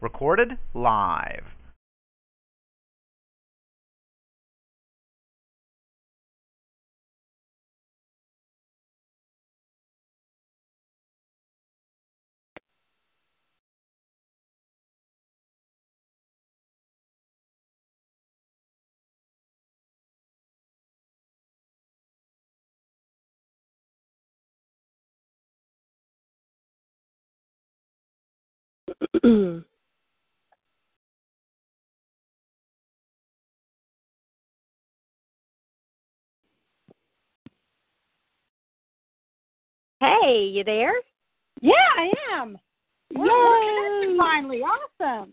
Recorded live. Hey, you there? Yeah, I am. We're connected finally. Awesome.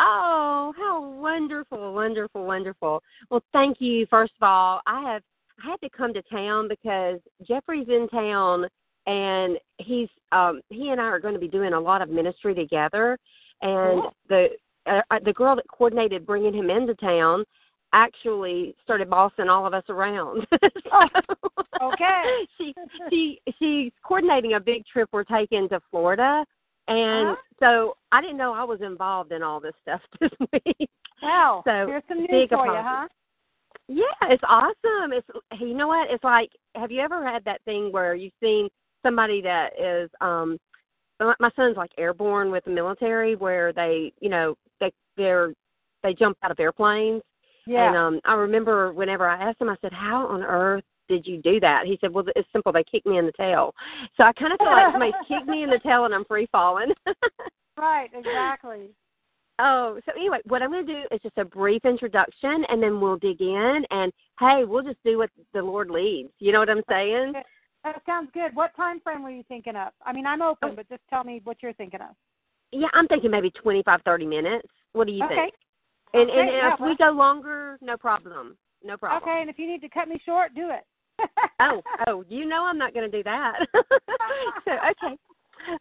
Oh, how wonderful, wonderful, wonderful. Well, thank you, first of all. I had to come to town because Jeffrey's in town, and he and I are going to be doing a lot of ministry together. And the girl that coordinated bringing him into town actually started bossing all of us around. She's coordinating a big trip we're taking to Florida, and so I didn't know I was involved in all this stuff this week. Wow! So here's some news for you, huh? Yeah, it's awesome. It's you know what? It's like, have you ever had that thing where you've seen somebody that is my son's like airborne with the military, where they jump out of airplanes. Yeah. And I remember whenever I asked him, I said, how on earth did you do that? He said, well, it's simple. They kicked me in the tail. So I kind of feel like somebody kicked me in the tail and I'm free falling. Right, exactly. Oh, so anyway, what I'm going to do is just a brief introduction, and then we'll dig in. And, hey, we'll just do what the Lord leads. You know what I'm saying? That sounds good. What time frame were you thinking of? I mean, I'm open, but just tell me what you're thinking of. Yeah, I'm thinking maybe 25, 30 minutes. What do you think? And if we go longer, no problem. No problem. Okay, and if you need to cut me short, do it. oh, you know I'm not going to do that. So, okay.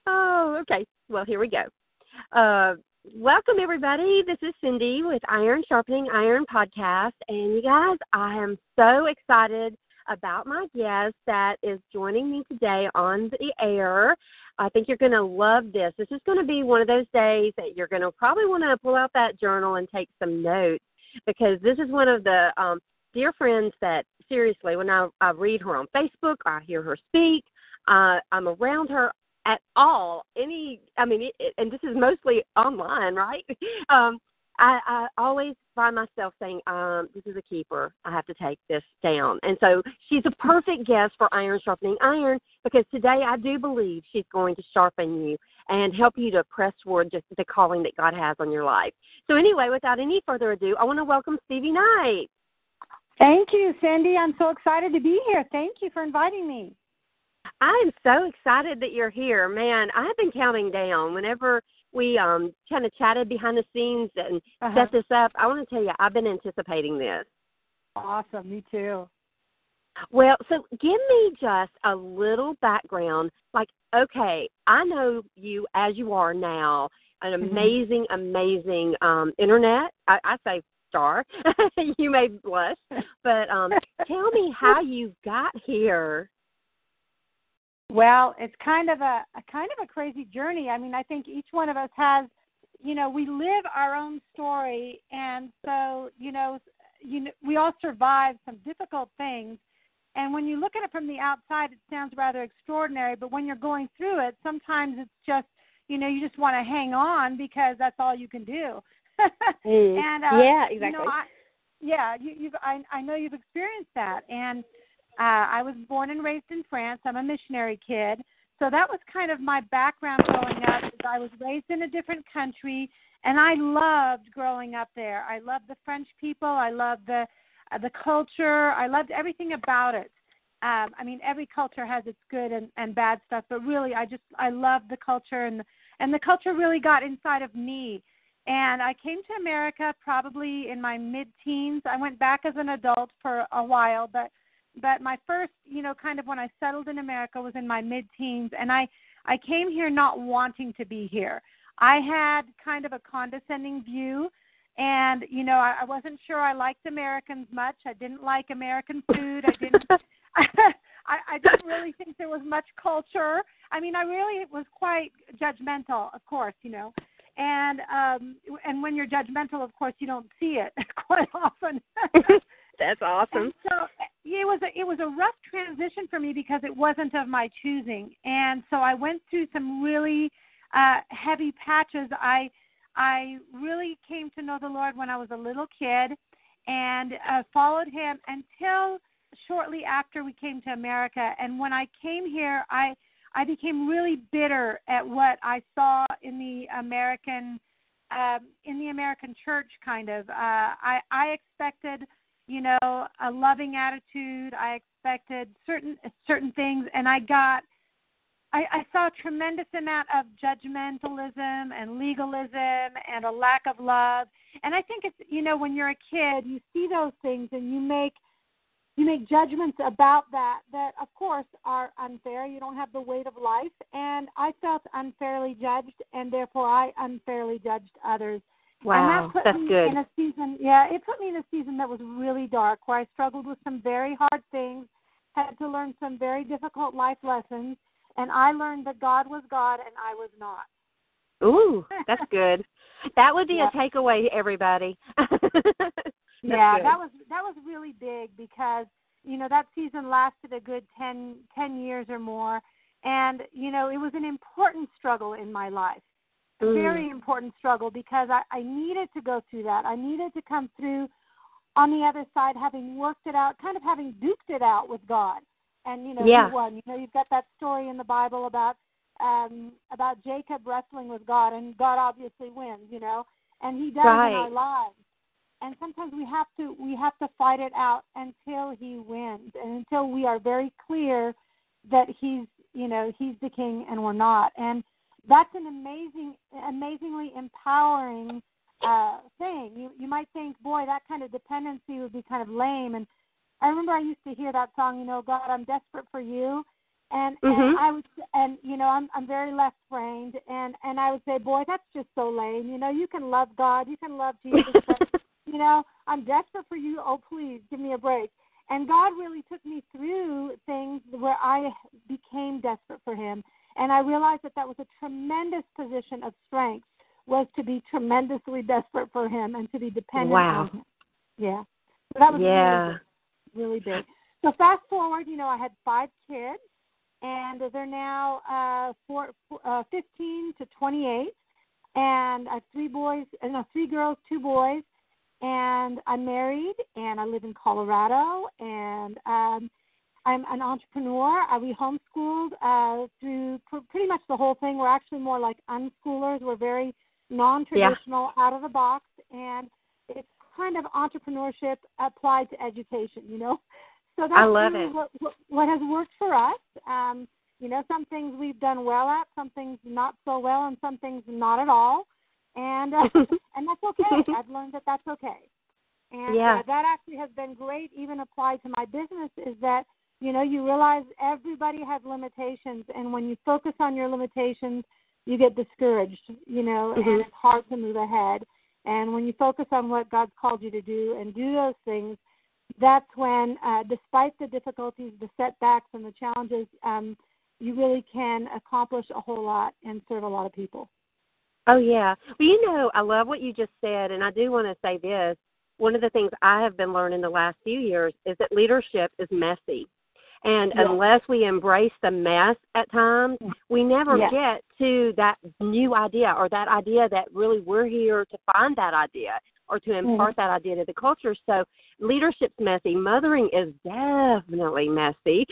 Oh, okay. Well, here we go. Welcome, everybody. This is Cindy with Iron Sharpening Iron Podcast. And, you guys, I am so excited about my guest that is joining me today on the air. I think you're going to love this. This is going to be one of those days that you're going to probably want to pull out that journal and take some notes, because this is one of the dear friends that, seriously, when I read her on Facebook, I hear her speak, I'm around her at all. And this is mostly online, right? I always find myself saying, this is a keeper. I have to take this down. And so she's a perfect guest for Iron Sharpening Iron, because today I do believe she's going to sharpen you and help you to press toward just the calling that God has on your life. So anyway, without any further ado, I want to welcome Stevie Knight. Thank you, Cindy. I'm so excited to be here. Thank you for inviting me. I am so excited that you're here. Man, I've been counting down. Whenever we kind of chatted behind the scenes and set this up, I want to tell you, I've been anticipating this. Awesome. Me too. Well, so give me just a little background. Like, okay, I know you as you are now, an amazing, amazing internet. I say star. You may blush. But tell me how you got here. Well, it's kind of a crazy journey. I mean, I think each one of us has, we live our own story, and so we all survived some difficult things. And when you look at it from the outside, it sounds rather extraordinary. But when you're going through it, sometimes it's just, you just want to hang on because that's all you can do. And yeah, exactly. I know you've experienced that, and. I was born and raised in France. I'm a missionary kid. So that was kind of my background growing up. I was raised in a different country, and I loved growing up there. I loved the French people. I loved the culture. I loved everything about it. I mean, every culture has its good and bad stuff, but really I love the culture, and the culture really got inside of me. And I came to America probably in my mid-teens. I went back as an adult for a while, but my first, kind of when I settled in America was in my mid-teens, and I came here not wanting to be here. I had kind of a condescending view, and, I wasn't sure I liked Americans much. I didn't like American food. I didn't really think there was much culture. I mean, it was quite judgmental, of course, and when you're judgmental, of course, you don't see it quite often. That's awesome. And so it was a rough transition for me because it wasn't of my choosing, and so I went through some really heavy patches. I really came to know the Lord when I was a little kid, and followed Him until shortly after we came to America. And when I came here, I became really bitter at what I saw in the American church. Kind of, I expected, a loving attitude. I expected certain things, and I saw a tremendous amount of judgmentalism and legalism and a lack of love. And I think it's, when you're a kid, you see those things and you make judgments about that, of course, are unfair. You don't have the weight of life. And I felt unfairly judged, and therefore I unfairly judged others. Wow, and that's good. It put me in a season that was really dark, where I struggled with some very hard things, had to learn some very difficult life lessons, and I learned that God was God and I was not. Ooh, that's good. That would be a takeaway, everybody. That was really big because, that season lasted a good 10 years or more. And, it was an important struggle in my life, a very important struggle, because I needed to go through that. I needed to come through on the other side, having worked it out, kind of having duked it out with God. And, He won. You've got that story in the Bible about Jacob wrestling with God, and God obviously wins, and He does in our lives. And sometimes we have to fight it out until He wins, and until we are very clear that He's the King and we're not. And that's an amazingly empowering thing. You might think, boy, that kind of dependency would be kind of lame. And I remember I used to hear that song, God, I'm desperate for You. And I would, and I'm very left-brained, and I would say, boy, that's just so lame. You can love God, you can love Jesus. But, I'm desperate for You. Oh, please, give me a break. And God really took me through things where I became desperate for Him. And I realized that was a tremendous position of strength, was to be tremendously desperate for Him and to be dependent on Him. Yeah. So that was really, really big. So fast forward, I had 5 kids, and they're now 15 to 28. And I have 3 girls, 2 boys. And I'm married, and I live in Colorado, and I'm an entrepreneur. We homeschooled through pretty much the whole thing. We're actually more like unschoolers. We're very non-traditional, out of the box, and it's kind of entrepreneurship applied to education, So that's really what has worked for us. Some things we've done well at, some things not so well, and some things not at all. And that's okay. I've learned that that's okay. And that actually has been great, even applied to my business, is that, you realize everybody has limitations. And when you focus on your limitations, you get discouraged, and it's hard to move ahead. And when you focus on what God's called you to do and do those things, that's when, despite the difficulties, the setbacks, and the challenges, you really can accomplish a whole lot and serve a lot of people. Oh, yeah. Well, I love what you just said, and I do want to say this. One of the things I have been learning the last few years is that leadership is messy. And unless we embrace the mess at times, we never get to that new idea, or that idea that really we're here to find that idea or to impart that idea to the culture. So leadership's messy. Mothering is definitely messy.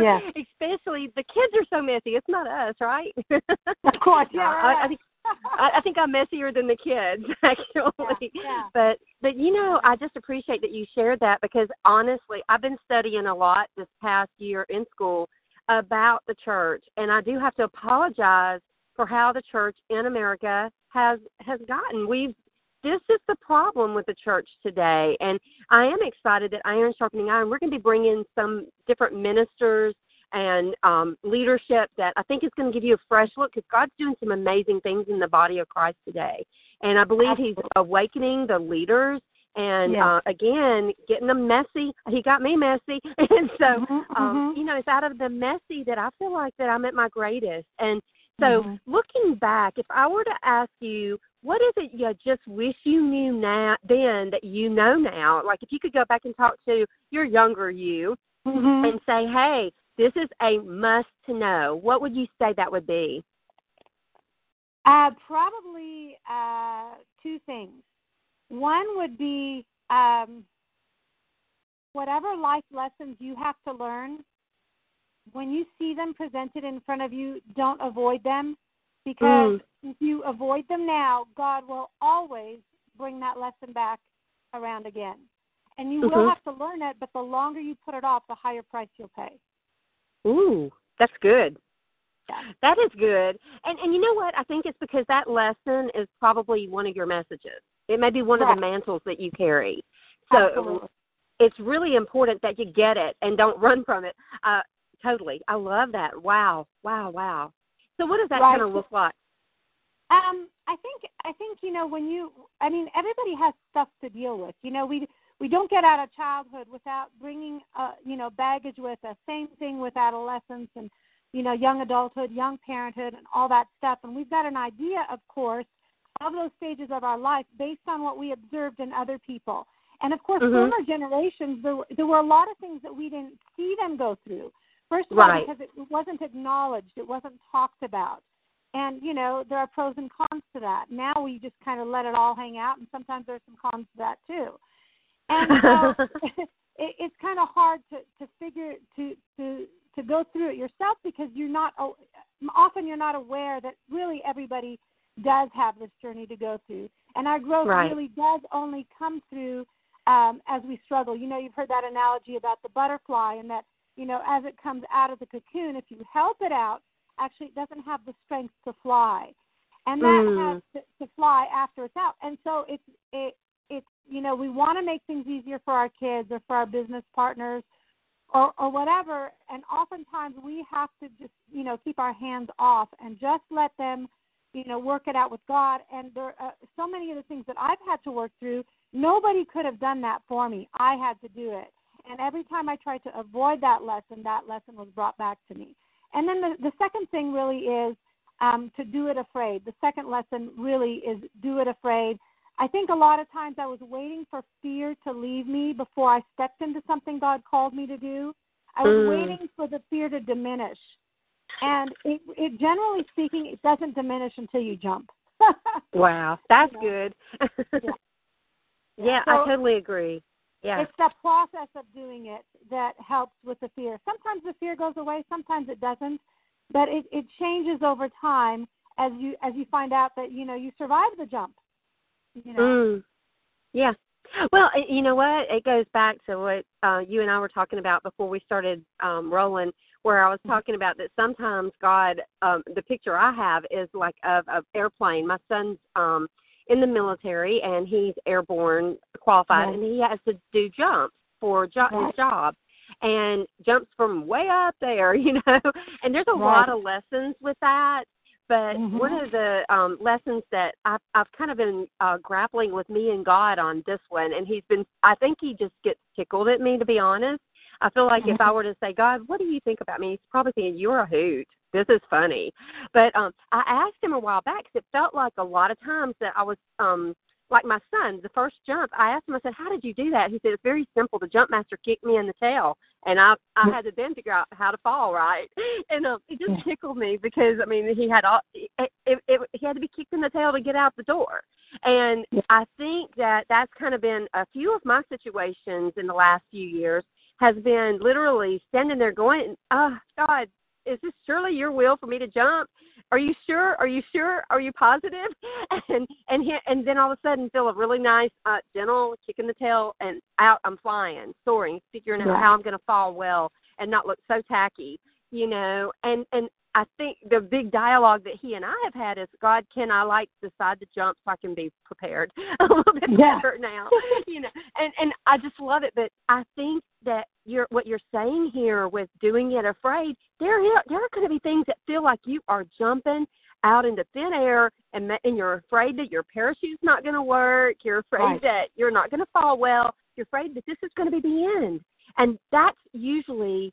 Yeah. Especially the kids are so messy. It's not us, right? Of course. Yeah. I think I think I'm messier than the kids, actually. Yeah. But you know, I just appreciate that you shared that, because honestly, I've been studying a lot this past year in school about the church, and I do have to apologize for how the church in America has gotten. This is the problem with the church today, and I am excited that Iron Sharpening Iron, we're going to be bringing some different ministers and leadership that I think is going to give you a fresh look, because God's doing some amazing things in the body of Christ today. And I believe Absolutely. He's awakening the leaders and, yes. Again, getting them messy. He got me messy. And so, you know, it's out of the messy that I feel like that I'm at my greatest. And so looking back, if I were to ask you, what is it you just wish you knew now then that you know now? Like if you could go back and talk to your younger you and say, hey, this is a must to know. What would you say that would be? Probably two things. One would be whatever life lessons you have to learn, when you see them presented in front of you, don't avoid them, because if you avoid them now, God will always bring that lesson back around again. And you will have to learn it, but the longer you put it off, the higher price you'll pay. Ooh, that's good. That is good. And you know what? I think it's because that lesson is probably one of your messages. It may be one of the mantles that you carry. So it's really important that you get it and don't run from it. Totally. I love that. Wow. So what does that kind of look like? I think, you know, when you, I mean, everybody has stuff to deal with. You know, we don't get out of childhood without bringing, baggage with us. Same thing with adolescence and, you know, young adulthood, young parenthood, and all that stuff. And we've got an idea, of course, of those stages of our life based on what we observed in other people. And, of course, former generations, there were a lot of things that we didn't see them go through. First of all, because it wasn't acknowledged. It wasn't talked about. And, you know, there are pros and cons to that. Now we just kind of let it all hang out, and sometimes there's some cons to that, too. And it's kind of hard to figure to go through it yourself, because you're not aware that really everybody does have this journey to go through, and our growth really does only come through as we struggle. You know, you've heard that analogy about the butterfly, and that, you know, as it comes out of the cocoon, if you help it out, actually it doesn't have the strength to fly, and that has to fly after it's out. And so it's you know, we want to make things easier for our kids or for our business partners or whatever, and oftentimes we have to just, you know, keep our hands off and just let them, you know, work it out with God. And there are so many of the things that I've had to work through, nobody could have done that for me. I had to do it. And every time I tried to avoid that lesson was brought back to me. And then the second thing really is to do it afraid. The second lesson really is do it afraid. I think a lot of times I was waiting for fear to leave me before I stepped into something God called me to do. I was waiting for the fear to diminish. And it generally speaking, it doesn't diminish until you jump. Wow, that's good. So I totally agree. Yeah, it's the process of doing it that helps with the fear. Sometimes the fear goes away, sometimes it doesn't, but it changes over time as you find out that, you know, you survived the jump. You know? Yeah. Well, you know what? It goes back to what you and I were talking about before we started rolling, where I was talking about that sometimes God, the picture I have is like of airplane. My son's in the military, and he's airborne qualified, and he has to do jumps for his job, and jumps from way up there, you know. And there's a lot of lessons with that. But one of the lessons that I've kind of been grappling with me and God on this one, and I think he just gets tickled at me, to be honest. I feel like if I were to say, God, what do you think about me? He's probably thinking, you're a hoot. This is funny. But I asked him a while back, because it felt like a lot of times that I was, like my son, the first jump, I asked him, I said, how did you do that? He said, it's very simple. The jump master kicked me in the tail. And I had to then figure out how to fall, right? And it just tickled me, because, I mean, he had to be kicked in the tail to get out the door. And I think that that's kind of been a few of my situations in the last few years, has been literally standing there going, oh, God, is this surely your will for me to jump? Are you sure? Are you sure? Are you positive? And then all of a sudden feel a really nice, gentle kick in the tail, and out I'm flying, soaring, figuring out how I'm going to fall well and not look so tacky, you know. And I think the big dialogue that he and I have had is, God, can I decide to jump so I can be prepared a little bit better now, you know? And I just love it. But I think that what you're saying here with doing it afraid, there are going to be things that feel like you are jumping out into thin air, and you're afraid that your parachute's not going to work. You're afraid that you're not going to fall well. You're afraid that this is going to be the end. And that's usually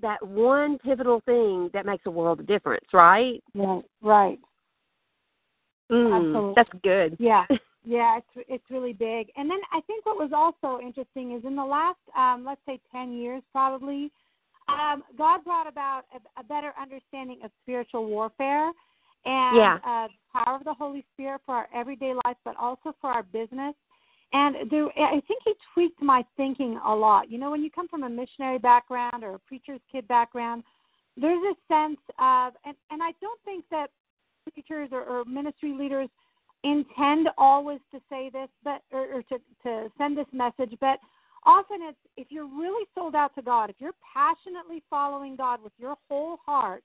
that one pivotal thing that makes a world of difference, right? Yeah, right. Absolutely. That's good. Yeah, yeah, it's really big. And then I think what was also interesting is in the last, let's say 10 years probably, God brought about a better understanding of spiritual warfare and the power of the Holy Spirit for our everyday life, but also for our business. And I think he tweaked my thinking a lot. You know, when you come from a missionary background or a preacher's kid background, there's a sense of, and I don't think that preachers or ministry leaders intend always to say this, or to send this message, but often it's, if you're really sold out to God, if you're passionately following God with your whole heart,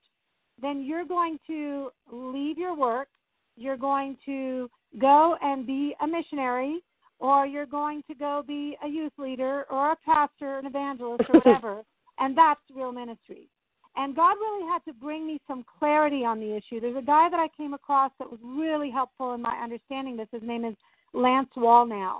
then you're going to leave your work, you're going to go and be a missionary, or you're going to go be a youth leader or a pastor, an evangelist, or whatever, and that's real ministry. And God really had to bring me some clarity on the issue. There's a guy that I came across that was really helpful in my understanding this. His name is Lance Wallnau.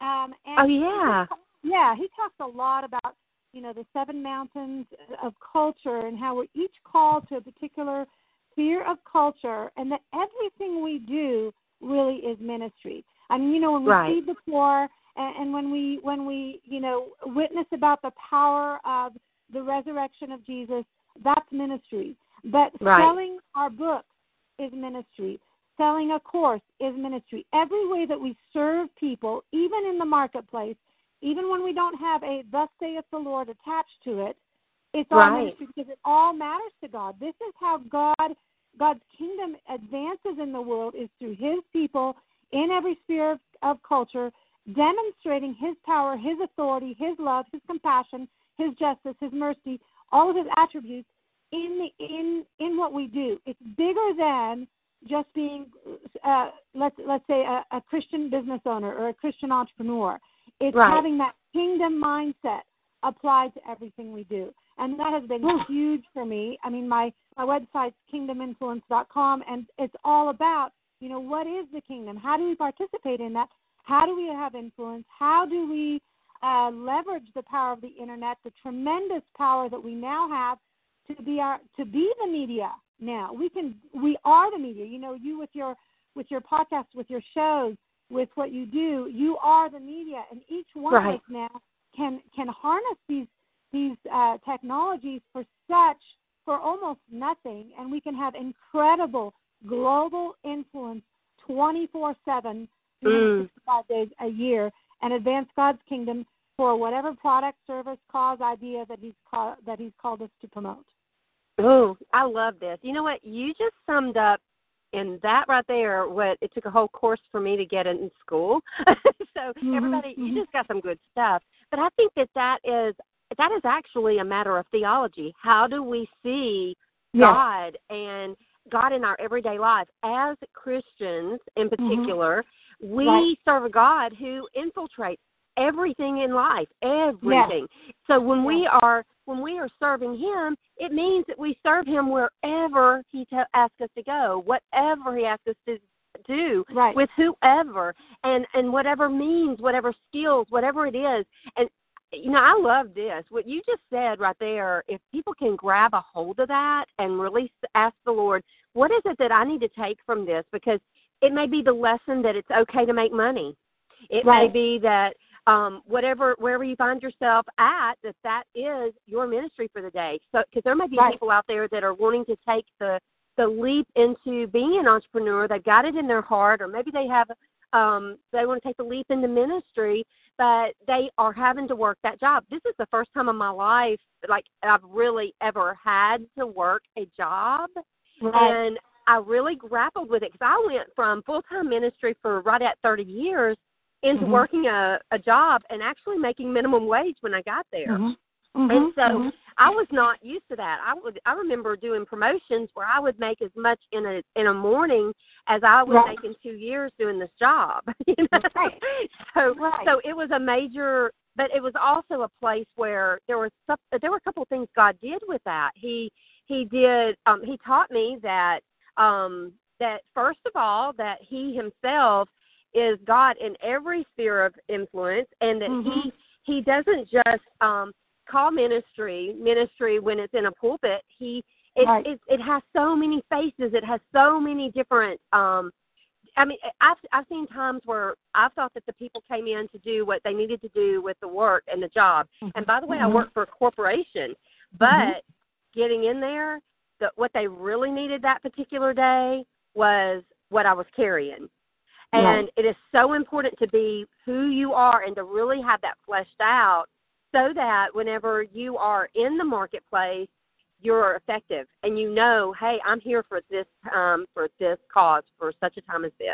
He talks a lot about, you know, the seven mountains of culture and how we're each called to a particular sphere of culture, and that everything we do really is ministry. I mean, you know, when we feed the poor and when we, you know, witness about the power of the resurrection of Jesus, that's ministry. But selling our books is ministry. Selling a course is ministry. Every way that we serve people, even in the marketplace, even when we don't have a thus saith the Lord attached to it, it's all ministry because it all matters to God. This is how God's kingdom advances in the world, is through his people in every sphere of culture, demonstrating his power, his authority, his love, his compassion, his justice, his mercy, all of his attributes in what we do. It's bigger than just being, let's say, a Christian business owner or a Christian entrepreneur. It's having that kingdom mindset applied to everything we do. And that has been huge for me. I mean, my website's kingdominfluence.com, and it's all about, you know, what is the kingdom? How do we participate in that? How do we have influence? How do we leverage the power of the internet, the tremendous power that we now have to be the media? Now we are the media. You know, you with your podcast, with your shows, with what you do, you are the media, and each one of us now can harness these technologies for almost nothing, and we can have incredible global influence 24/7, 365 days a year, and advance God's kingdom for whatever product, service, cause, idea that He's called us to promote. Oh, I love this. You know what? You just summed up in that right there what it took a whole course for me to get in school. Everybody, you just got some good stuff. But I think that is actually a matter of theology. How do we see God and God in our everyday life? As Christians in particular, we serve a God who infiltrates everything in life, everything. Yes. So when we are serving Him, it means that we serve Him wherever He asks us to go, whatever He asks us to do, with whoever, and whatever means, whatever skills, whatever it is. And, you know, I love this. What you just said right there, if people can grab a hold of that and really ask the Lord, what is it that I need to take from this? Because it may be the lesson that it's okay to make money. It may be that wherever you find yourself at, that is your ministry for the day. So, because there may be people out there that are wanting to take the leap into being an entrepreneur. They've got it in their heart, or maybe they want to take the leap into ministry, but they are having to work that job. This is the first time in my life, like, I've really ever had to work a job. Right. And I really grappled with it because I went from full-time ministry for right at 30 years into mm-hmm. working a job and actually making minimum wage when I got there. Mm-hmm. Mm-hmm. And so mm-hmm. I was not used to that. I remember doing promotions where I would make as much in a morning as I would right. make in 2 years doing this job. You know? Right. So it was a major, but it was also a place where there were a couple of things God did with that. He taught me that that first of all that He Himself is God in every sphere of influence, and that mm-hmm. He doesn't just call ministry when it's in a pulpit. Right. It has so many faces. It has so many different. I've seen times where I've thought that the people came in to do what they needed to do with the work and the job. Mm-hmm. And by the way, mm-hmm. I work for a corporation, but mm-hmm. getting in there, what they really needed that particular day was what I was carrying. And it is so important to be who you are and to really have that fleshed out so that whenever you are in the marketplace, you're effective and you know, hey, I'm here for this cause for such a time as this.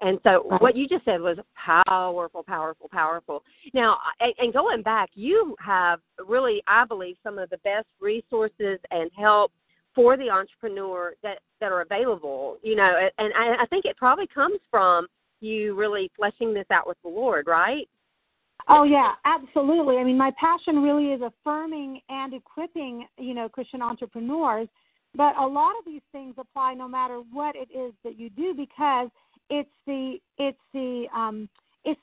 And so what you just said was powerful, powerful, powerful. Now, and going back, you have really, I believe, some of the best resources and help for the entrepreneur that are available, you know, and I think it probably comes from you really fleshing this out with the Lord, right? Oh, yeah, absolutely. I mean, my passion really is affirming and equipping, you know, Christian entrepreneurs, but a lot of these things apply no matter what it is that you do, because it's the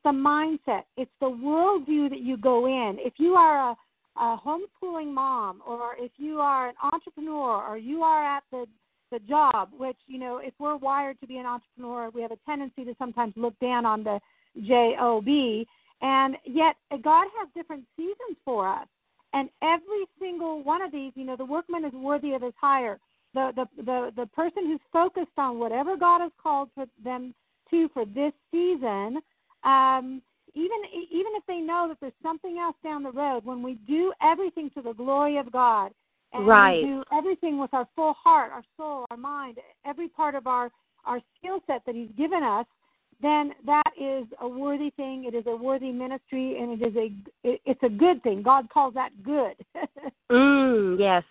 mindset, it's the worldview that you go in. If you are a homeschooling mom, or if you are an entrepreneur, or you are at the job, which, you know, if we're wired to be an entrepreneur, we have a tendency to sometimes look down on the job, and yet God has different seasons for us, and every single one of these, you know, the workman is worthy of his hire. The person who's focused on whatever God has called for them to for this season, even if they know that there's something else down the road, when we do everything to the glory of God and right. we do everything with our full heart, our soul, our mind, every part of our skill set that He's given us, then that is a worthy thing. It is a worthy ministry, and it's a good thing. God calls that good. Yes.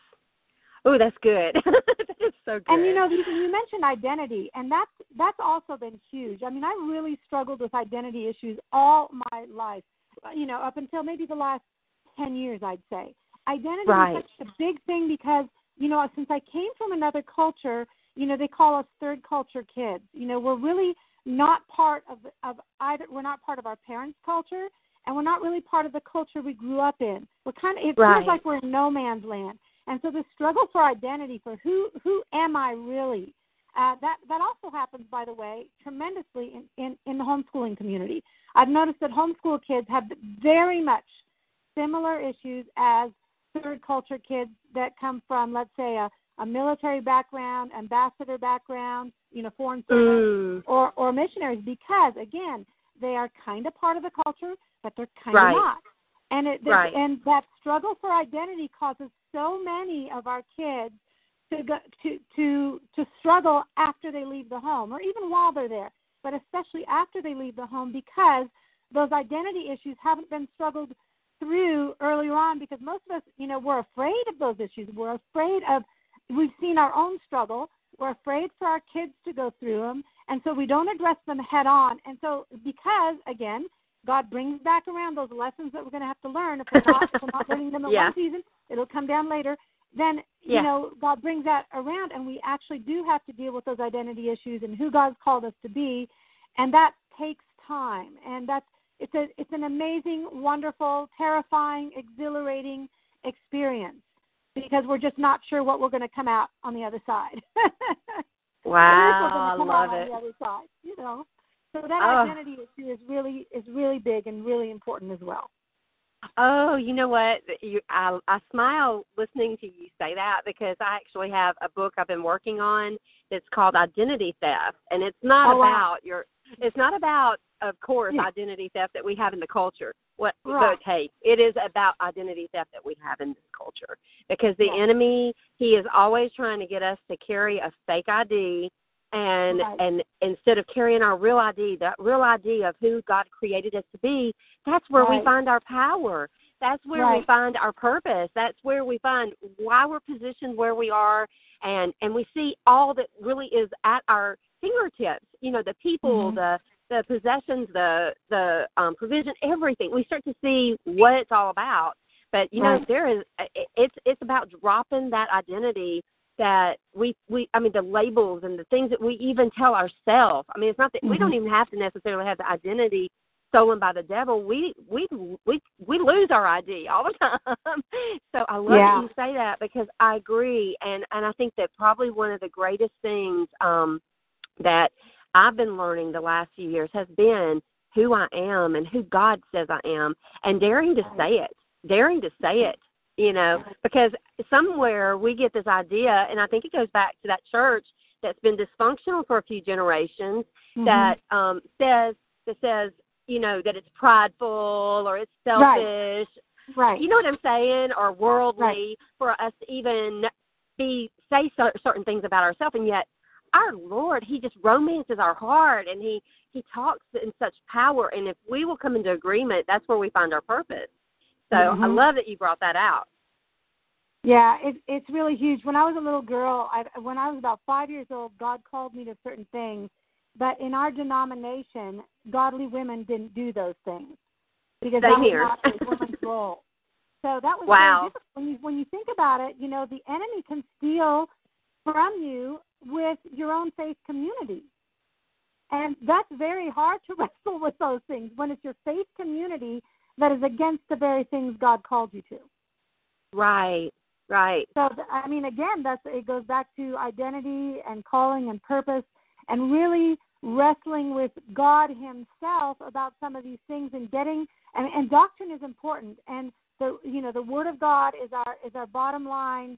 Oh, that's good. That is so good. And, you know, you mentioned identity, and that's also been huge. I mean, I really struggled with identity issues all my life, you know, up until maybe the last 10 years, I'd say. Identity right. is such a big thing because, you know, since I came from another culture, you know, they call us third culture kids. You know, we're really not part of either. We're not part of our parents' culture, and we're not really part of the culture we grew up in. We're kind of, it right. feels like we're in no man's land. And so the struggle for identity, for who am I really, that also happens, by the way, tremendously in the homeschooling community. I've noticed that homeschool kids have very much similar issues as third culture kids that come from, let's say, a military background, ambassador background, you know, foreign service, or missionaries, because, again, they are kind of part of the culture, but they're kind right. of not. And right. and that struggle for identity causes so many of our kids to struggle after they leave the home, or even while they're there, but especially after they leave the home, because those identity issues haven't been struggled through earlier on. Because most of us, you know, we're afraid of those issues. We're afraid of. We've seen our own struggle. We're afraid for our kids to go through them, and so we don't address them head on. And so, because again, God brings back around those lessons that we're going to have to learn. If we're not learning them in yeah. one season, it'll come down later. Then, yeah. you know, God brings that around, and we actually do have to deal with those identity issues and who God's called us to be, and that takes time. And it's an amazing, wonderful, terrifying, exhilarating experience, because we're just not sure what we're going to come out on the other side. Wow, I love it. On the other side, you know. So that identity issue is really big and really important as well. Oh, you know what? I smile listening to you say that, because I actually have a book I've been working on that's called Identity Theft, and it's not about your It's not about, of course, identity theft that we have in the culture. It is about identity theft that we have in this culture, because the enemy, he is always trying to get us to carry a fake ID, and instead of carrying our real ID, that real ID of who God created us to be, that's where we find our power. That's where we find our purpose. That's where we find why we're positioned where we are, and we see all that really is at our fingertips. You know, the people, the possessions, the provision, everything. We start to see what it's all about. But you know, there is it's about dropping that identity that we the labels and the things that we even tell ourselves. I mean, it's not that we don't even have to necessarily have the identity stolen by the devil. We lose our ID all the time. So I love that you say that, because I agree, and I think that probably one of the greatest things that I've been learning the last few years has been who I am and who God says I am, and daring to say it, you know, because somewhere we get this idea, and I think it goes back to that church that's been dysfunctional for a few generations, that says, you know, that it's prideful or it's selfish, right? You know what I'm saying, or worldly for us to even say certain things about ourselves, and yet our Lord, he just romances our heart, and he talks in such power. And if we will come into agreement, that's where we find our purpose. So I love that you brought that out. Yeah, it's really huge. When I was a little girl, when I was about 5 years old, God called me to certain things. But in our denomination, godly women didn't do those things, because that was not a woman's role. So that was really difficult. When you think about it, you know, the enemy can steal from you with your own faith community. And that's very hard to wrestle with those things when it's your faith community that is against the very things God called you to. Right. So, I mean, again, it goes back to identity and calling and purpose, and really wrestling with God himself about some of these things, and getting, and doctrine is important. And the Word of God is our bottom line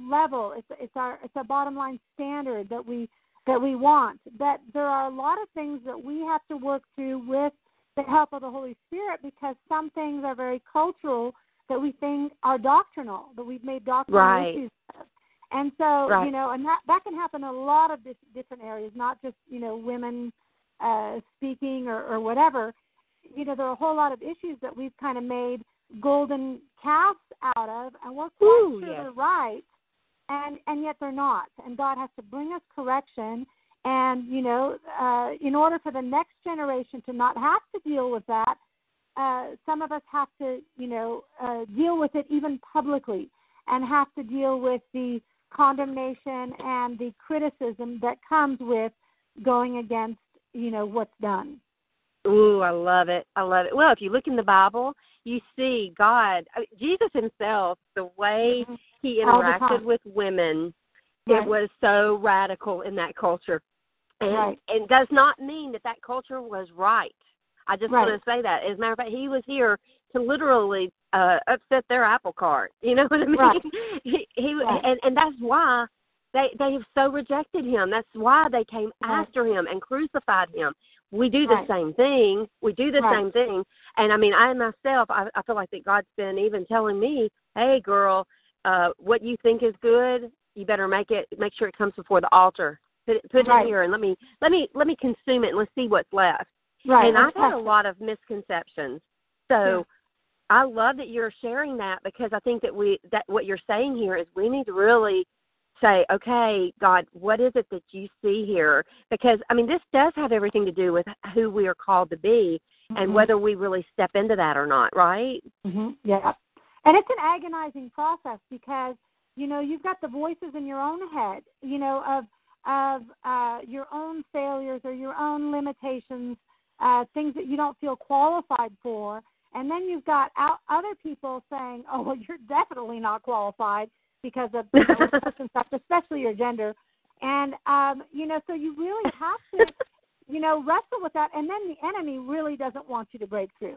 level. It's a bottom line standard that we want. That there are a lot of things that we have to work through with the help of the Holy Spirit, because some things are very cultural that we think are doctrinal, that we've made doctrinal issues of. And so, and that can happen in a lot of different areas, not just, you know, women speaking or whatever. You know, there are a whole lot of issues that we've kind of made golden calves out of, and we're quite sure they're right, and yet they're not. And God has to bring us correction, and in order for the next generation to not have to deal with that, some of us have to deal with it even publicly, and have to deal with the condemnation and the criticism that comes with going against what's done. Ooh, I love it. Well, if you look in the Bible, you see God, Jesus himself, the way he interacted with women, it was so radical in that culture. And it does not mean that culture was right. I just want to say that. As a matter of fact, he was here to literally upset their apple cart. You know what I mean? Right. And that's why they have so rejected him. That's why they came after him and crucified him. We do the same thing. And, I mean, I feel like that God's been even telling me, hey, girl, what you think is good, you better make sure it comes before the altar. Put it here, and let me consume it, and let's see what's left. Right. And I've had a lot of misconceptions. So I love that you're sharing that, because I think that what you're saying here is we need to really say, okay, God, what is it that you see here? Because, I mean, this does have everything to do with who we are called to be and whether we really step into that or not, right? Mm-hmm. Yeah. And it's an agonizing process, because, you've got the voices in your own head, of your own failures or your own limitations, things that you don't feel qualified for. And then you've got other people saying, oh, well, you're definitely not qualified, because of such and such, especially your gender. And, so you really have to, wrestle with that. And then the enemy really doesn't want you to break through,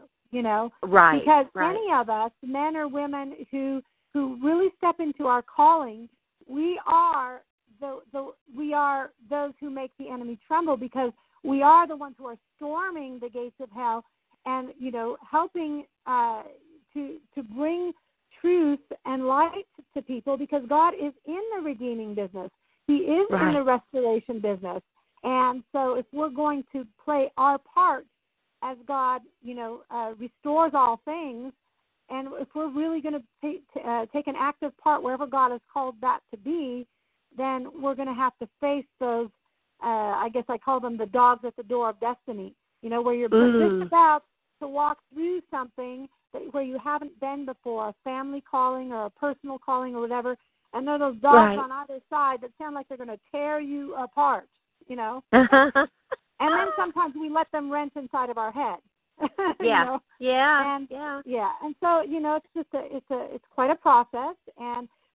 Right. Because many of us, men or women who really step into our calling, we are we are those who make the enemy tremble, because we are the ones who are storming the gates of hell and, you know, helping to bring truth and light to people, because God is in the redeeming business. He is in the restoration business. And so if we're going to play our part as God, you know, restores all things, and if we're really going to take an active part wherever God has called that to be, then we're going to have to face those, I guess I call them the dogs at the door of destiny, you know, where you're just about to walk through something that, where you haven't been before, a family calling or a personal calling or whatever, and there are those dogs on either side that sound like they're going to tear you apart, you know. And then sometimes we let them wrench inside of our head. And so, you know, it's just it's quite a process,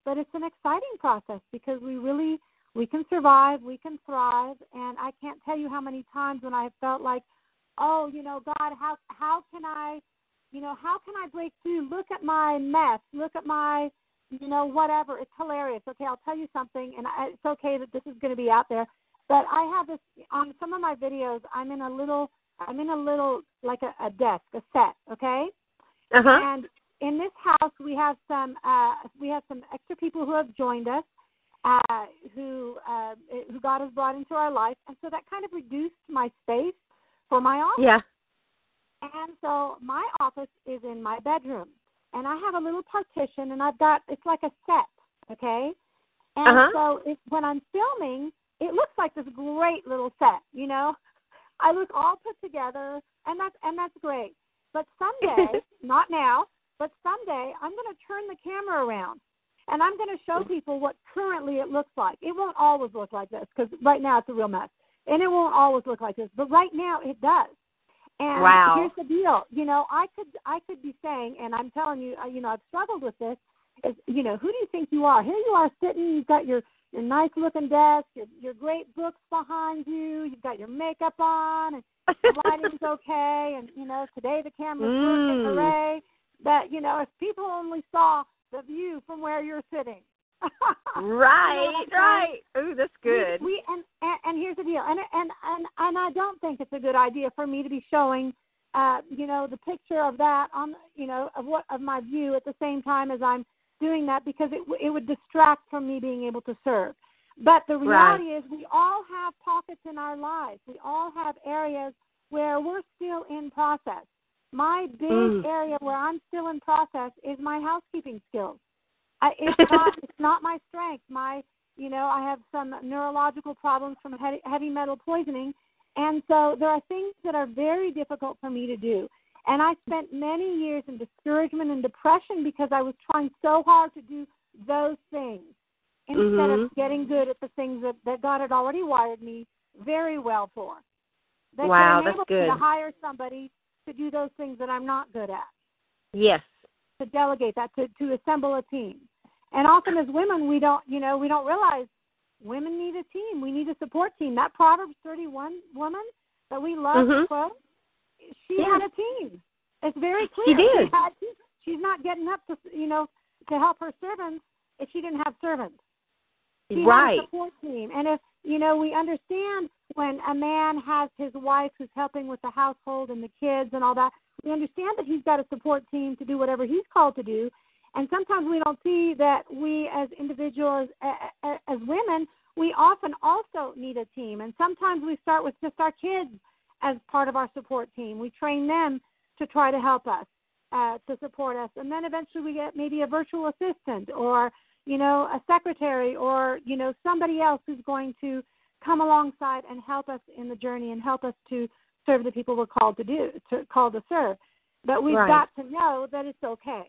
but it's an exciting process, because we can survive, we can thrive. And I can't tell you how many times when I felt like, oh, you know, God, how can I break through? Look at my mess. Look at my, you know, whatever. It's hilarious. Okay, I'll tell you something, and it's okay that this is going to be out there. But I have this on some of my videos. I'm in a little like a desk, a set, okay? And in this house, we have some extra people who have joined us, who God has brought into our life, and so that kind of reduced my space for my office. Yeah. And so my office is in my bedroom, and I have a little partition, and it's like a set, okay? And so when I'm filming, it looks like this great little set, you know. I look all put together, and that's great. But someday, not now, but someday I'm going to turn the camera around, and I'm going to show people what currently it looks like. It won't always look like this, because right now it's a real mess, and it won't always look like this. But right now it does. And here's the deal. You know, I could be saying, and I'm telling you, you know, I've struggled with this. Is, you know, who do you think you are? Here you are sitting. You've got your nice-looking desk, your great books behind you, you've got your makeup on, and the lighting's okay, and, you know, today the camera's working, hooray. But, you know, if people only saw the view from where you're sitting. Ooh, that's good. And here's the deal. And I don't think it's a good idea for me to be showing, you know, the picture of that on, you know, of my view at the same time as I'm doing that, because it would distract from me being able to serve. But the reality is we all have pockets in our lives. We all have areas where we're still in process. My big area where I'm still in process is my housekeeping skills. It's not my strength. I have some neurological problems from heavy metal poisoning, and so there are things that are very difficult for me to do. And I spent many years in discouragement and depression because I was trying so hard to do those things instead of getting good at the things that God had already wired me very well for. Wow, that's good. That enabled me to hire somebody to do those things that I'm not good at. Yes. To delegate that, to assemble a team. And often as women, we don't realize women need a team. We need a support team. That Proverbs 31 woman that we love to quote, she had a team. It's very clear. She did. She's not getting up to help her servants if she didn't have servants. She had a support team. And if, you know, we understand when a man has his wife who's helping with the household and the kids and all that, we understand that he's got a support team to do whatever he's called to do. And sometimes we don't see that we as individuals, as women, we often also need a team. And sometimes we start with just our kids as part of our support team. We train them to try to help us, to support us. And then eventually we get maybe a virtual assistant or, you know, a secretary or, you know, somebody else who's going to come alongside and help us in the journey and help us to serve the people we're called to serve. But we've got to know that it's okay.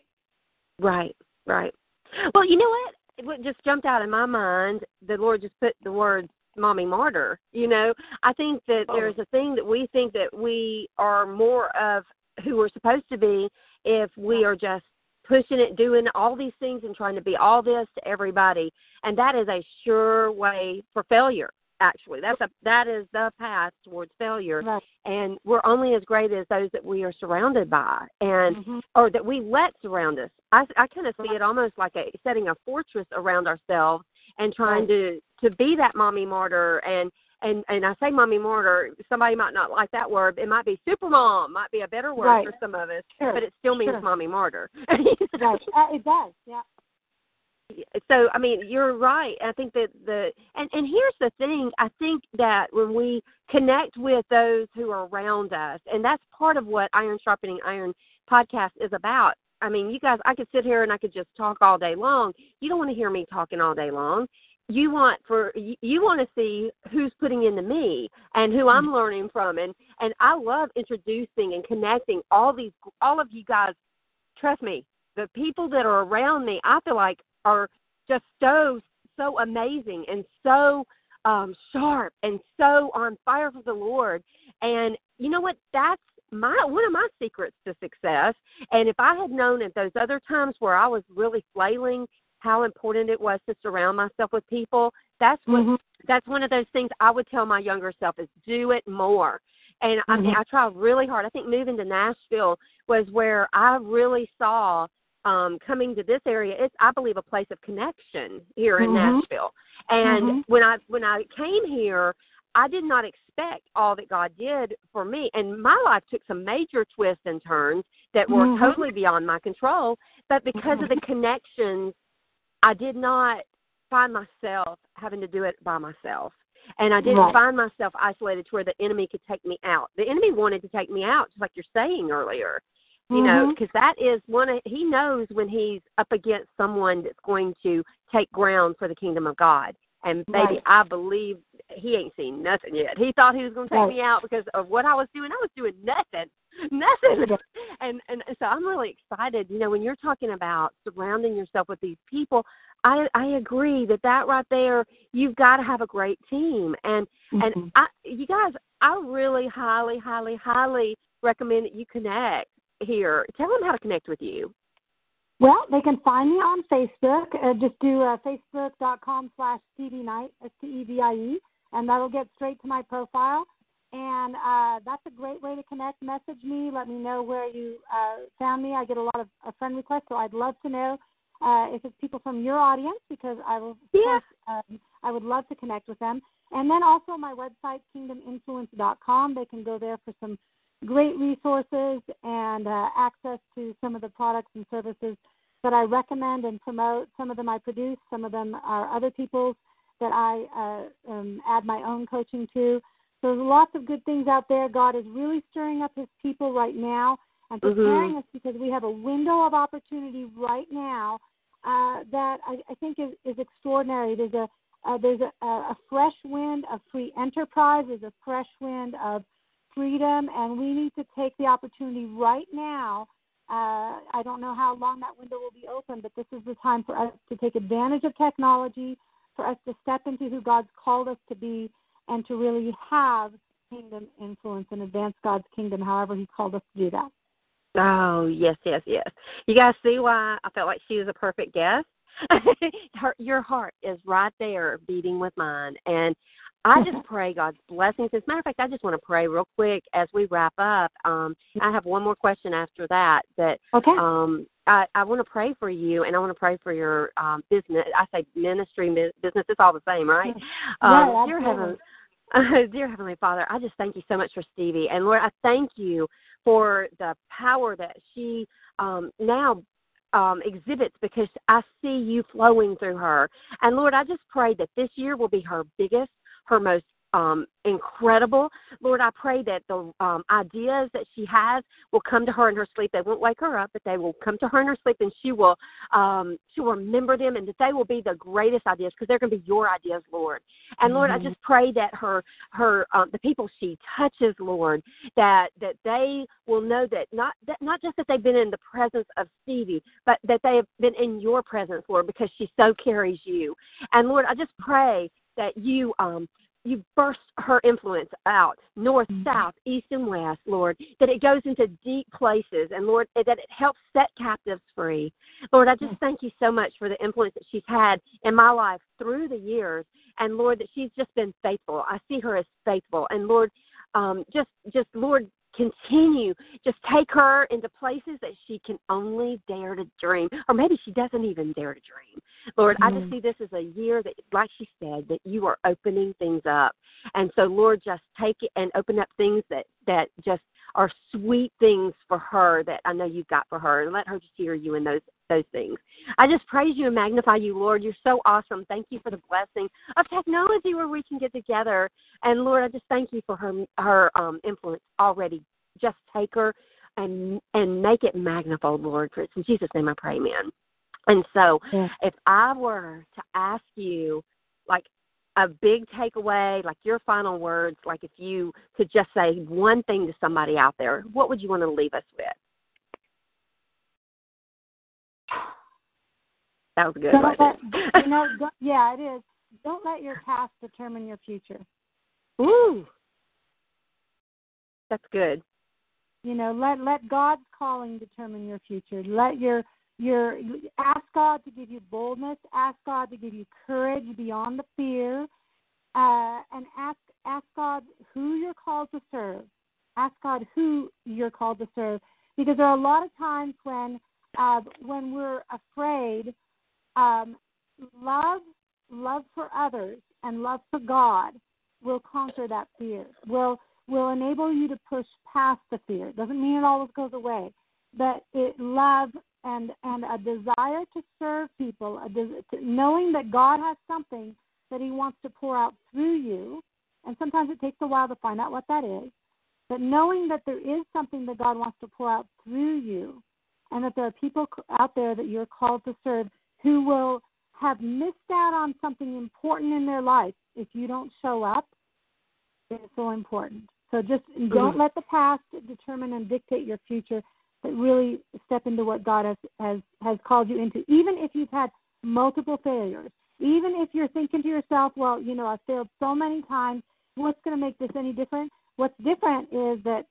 Right. Well, you know what? What just jumped out in my mind, the Lord just put the words, mommy martyr. You know, I think that there's a thing that we think that we are more of who we're supposed to be if we are just pushing it, doing all these things and trying to be all this to everybody. And that is a sure way for failure, actually. That is the path towards failure. Right. And we're only as great as those that we are surrounded by and or that we let surround us. I kind of see it almost like setting a fortress around ourselves and trying to be that mommy martyr. And I say mommy martyr, somebody might not like that word. It might be super mom, might be a better word for some of us, but it still means mommy martyr. It does, yeah. So, I mean, you're right. I think that and here's the thing. I think that when we connect with those who are around us, and that's part of what Iron Sharpening Iron podcast is about. I mean, you guys, I could sit here and I could just talk all day long. You don't want to hear me talking all day long. You want to see who's putting into me and who I'm learning from. And I love introducing and connecting all of you guys. Trust me, the people that are around me, I feel like are just so amazing and so sharp and so on fire for the Lord. And you know what? That's one of my secrets to success. And if I had known at those other times where I was really flailing how important it was to surround myself with people, that's one of those things I would tell my younger self is do it more. And I mean, I tried really hard. I think moving to Nashville was where I really saw coming to this area, it's, I believe, a place of connection here in Nashville. And when I came here, I did not expect all that God did for me. And my life took some major twists and turns that were totally beyond my control. But because of the connections, I did not find myself having to do it by myself. And I didn't find myself isolated to where the enemy could take me out. The enemy wanted to take me out, just like you're saying earlier. You know, because that is he knows when he's up against someone that's going to take ground for the kingdom of God. And baby, I believe he ain't seen nothing yet. He thought he was going to take me out because of what I was doing. I was doing nothing. And so I'm really excited. You know, when you're talking about surrounding yourself with these people, I agree that right there, you've got to have a great team. And you guys, I really highly recommend that you connect. Here, tell them how to connect with you. Well, they can find me on Facebook. Just do facebook.com/Stevie Knight, STEVIE, and that'll get straight to my profile. And that's a great way to connect. Message me. Let me know where you found me. I get a lot of friend requests, so I'd love to know if it's people from your audience, because I would love to connect with them. And then also my website, kingdominfluence.com. They can go there for some great resources and access to some of the products and services that I recommend and promote. Some of them I produce. Some of them are other people's that I add my own coaching to. So there's lots of good things out there. God is really stirring up his people right now and preparing us, because we have a window of opportunity right now that I think is extraordinary. There's a fresh wind of free enterprise. There's a fresh wind of freedom, and we need to take the opportunity right now. I don't know how long that window will be open, but this is the time for us to take advantage of technology, for us to step into who God's called us to be, and to really have kingdom influence and advance God's kingdom however he called us to do that. Oh, yes. You guys see why I felt like she was a perfect guest? Your heart is right there beating with mine, and I just pray God's blessings. As a matter of fact, I just want to pray real quick as we wrap up. I have one more question after that. I want to pray for you, and I want to pray for your business. I say ministry, business. It's all the same, right? Dear Heavenly Father, I just thank you so much for Stevie. And, Lord, I thank you for the power that she now exhibits, because I see you flowing through her. And, Lord, I just pray that this year will be her biggest, her most incredible. Lord, I pray that the ideas that she has will come to her in her sleep. They won't wake her up, but they will come to her in her sleep, and she will remember them, and that they will be the greatest ideas, because they're going to be your ideas, Lord. And Lord, I just pray that her the people she touches, Lord, that they will know that not just that they've been in the presence of Stevie, but that they have been in your presence, Lord, because she so carries you. And Lord, I just pray that you burst her influence out, north, south, east, and west, Lord, that it goes into deep places, and, Lord, that it helps set captives free. Lord, I just thank you so much for the influence that she's had in my life through the years, and, Lord, that she's just been faithful. I see her as faithful, and, Lord, Lord, continue. Just take her into places that she can only dare to dream, or maybe she doesn't even dare to dream. Lord, I just see this as a year that, like she said, that you are opening things up. And so, Lord, just take it and open up things that just are sweet things for her that I know you've got for her, and let her just hear you in those things. I just praise you and magnify you, Lord. You're so awesome. Thank you for the blessing of technology where we can get together. And, Lord, I just thank you for her influence already. Just take her and make it magnified, Lord. For it's in Jesus' name I pray, man. And so if I were to ask you, like, a big takeaway, like your final words, like if you could just say one thing to somebody out there, what would you want to leave us with? That was good. Yeah, it is. Don't let your past determine your future. Ooh, that's good. You know, let God's calling determine your future. Let your ask God to give you boldness. Ask God to give you courage beyond the fear, and ask God who you're called to serve. Ask God who you're called to serve, because there are a lot of times when we're afraid. Love for others and love for God will conquer that fear. Will enable you to push past the fear. Doesn't mean it always goes away, but it love. And a desire to serve people, knowing that God has something that he wants to pour out through you, and sometimes it takes a while to find out what that is, but knowing that there is something that God wants to pour out through you, and that there are people out there that you're called to serve who will have missed out on something important in their life if you don't show up. It's so important. So just don't let the past determine and dictate your future. But really step into what God has called you into, even if you've had multiple failures, even if you're thinking to yourself, well, you know, I've failed so many times, what's going to make this any different? What's different is that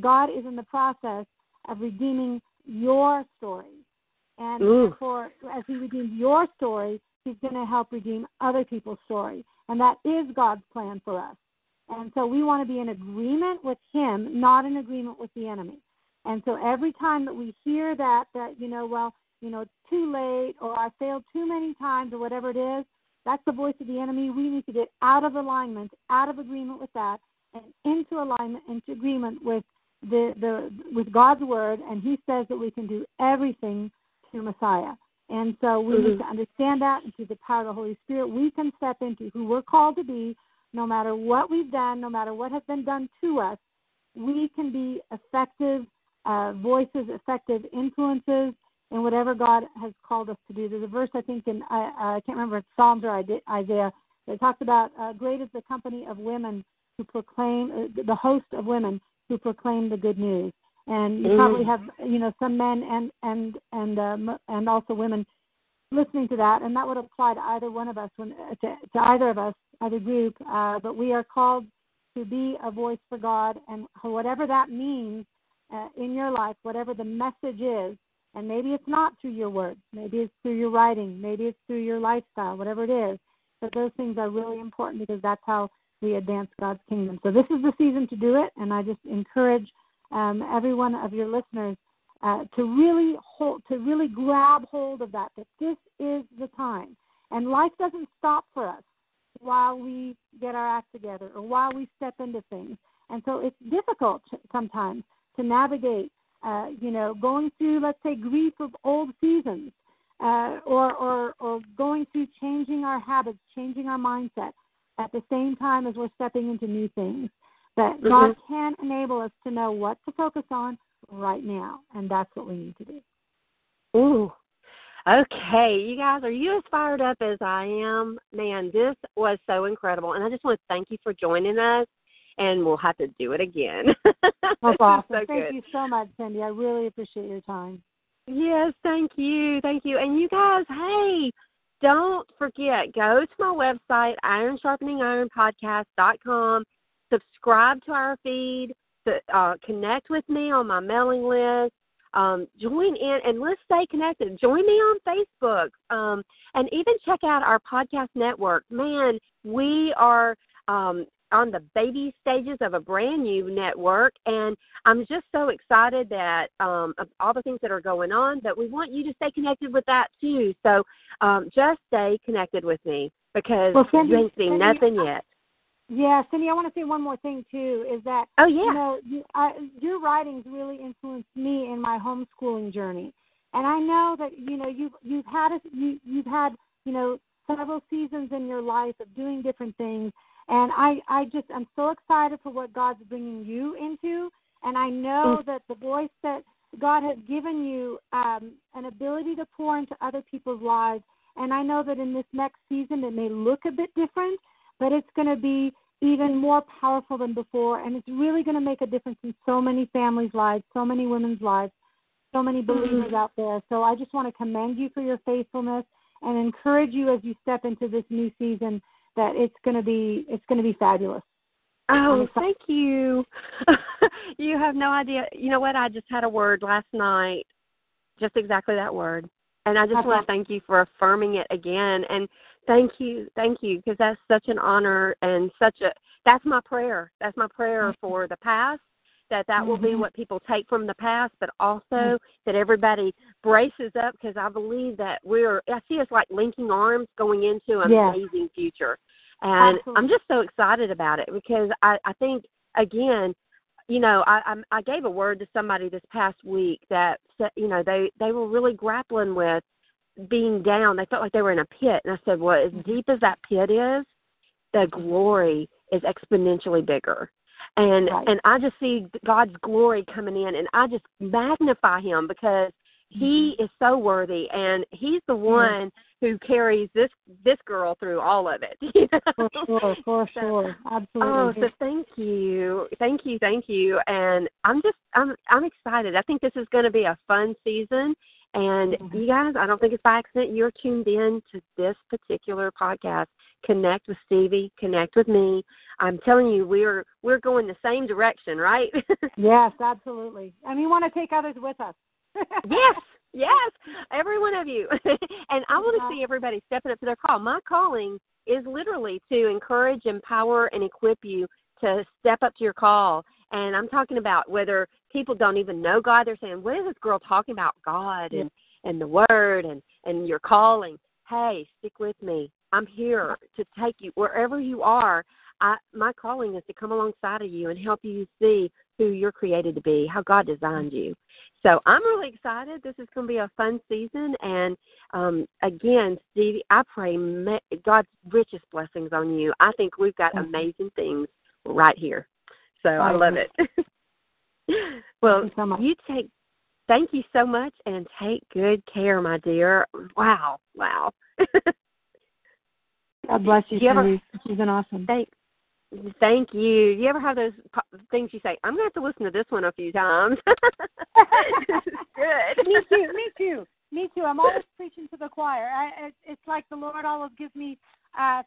God is in the process of redeeming your story. And therefore, as he redeems your story, he's going to help redeem other people's story. And that is God's plan for us. And so we want to be in agreement with him, not in agreement with the enemy. And so every time that we hear that, you know, well, you know, it's too late, or I failed too many times, or whatever it is, that's the voice of the enemy. We need to get out of alignment, out of agreement with that, and into alignment, into agreement with with God's word. And he says that we can do everything through Messiah. And so we need to understand that, and through the power of the Holy Spirit, we can step into who we're called to be, no matter what we've done, no matter what has been done to us. We can be effective voices, effective influences, and whatever God has called us to do. There's a verse, I think, in I can't remember if it's Psalms or Isaiah, that talks about great is the company of women who proclaim, the host of women who proclaim the good news. And you probably have, you know, some men and also women listening to that, and that would apply to either one of us, to either of us, either group. But we are called to be a voice for God, and whatever that means. In your life, whatever the message is, and maybe it's not through your words, maybe it's through your writing, maybe it's through your lifestyle, whatever it is, but those things are really important, because that's how we advance God's kingdom. So this is the season to do it, and I just encourage every one of your listeners to really grab hold of that this is the time. And life doesn't stop for us while we get our act together or while we step into things. And so it's difficult sometimes to navigate, you know, going through, let's say, grief of old seasons, or going through changing our habits, changing our mindset at the same time as we're stepping into new things. But God can enable us to know what to focus on right now, and that's what we need to do. Ooh. Okay, you guys, are you as fired up as I am? Man, this was so incredible, and I just want to thank you for joining us. And we'll have to do it again. That's awesome. So thank you so much, Cindy. I really appreciate your time. Yes, thank you. Thank you. And you guys, hey, don't forget, go to my website, ironsharpeningironpodcast.com. Subscribe to our feed. Connect with me on my mailing list. Join in, and let's stay connected. Join me on Facebook. And even check out our podcast network. Man, we are on the baby stages of a brand new network, and I'm just so excited that of all the things that are going on, but we want you to stay connected with that too. So just stay connected with me, because Cindy, you ain't seen nothing yet. Yeah, Cindy, I want to say one more thing too, is that your writings really influenced me in my homeschooling journey, and I know that you've had several seasons in your life of doing different things. And I'm so excited for what God's bringing you into. And I know that the voice that God has given you, an ability to pour into other people's lives. And I know that in this next season, it may look a bit different, but it's going to be even more powerful than before. And it's really going to make a difference in so many families' lives, so many women's lives, so many believers out there. So I just want to commend you for your faithfulness and encourage you as you step into this new season, that it's going to be fabulous. Oh, thank you. You have no idea. You know what? I just had a word last night, just exactly that word. And I just want to thank you for affirming it again. And thank you, because that's such an honor and that's my prayer. That's my prayer for the past, that will be what people take from the past, but also that everybody braces up, because I believe that I see us like linking arms going into an amazing future. And absolutely. I'm just so excited about it, because I think, again, I gave a word to somebody this past week that, they were really grappling with being down. They felt like they were in a pit. And I said, well, as deep as that pit is, the glory is exponentially bigger. And and I just see God's glory coming in, and I just magnify him, because he is so worthy, and he's the one who carries this girl through all of it. For sure. Absolutely. Oh, so thank you. And I'm excited. I think this is going to be a fun season. And you guys, I don't think it's by accident you're tuned in to this particular podcast. Connect with Stevie, connect with me. I'm telling you, we're going the same direction, right? Yes, absolutely. And we want to take others with us. Yes, every one of you. And I want to see everybody stepping up to their call. My calling is literally to encourage, empower, and equip you to step up to your call. And I'm talking about whether people don't even know God. They're saying, what is this girl talking about God and the Word and your calling? Hey, stick with me. I'm here to take you wherever you are. My calling is to come alongside of you and help you see who you're created to be, how God designed you. So I'm really excited. This is going to be a fun season. And, again, Stevie, I pray God's richest blessings on you. I think we've got amazing things right here. So I love it. Well, thank you so much, and take good care, my dear. Wow. God bless you, Cindy. She's been awesome. Thank you. Do you ever have those things you say, I'm going to have to listen to this one a few times? Good. Me too. I'm always preaching to the choir. It's like the Lord always gives me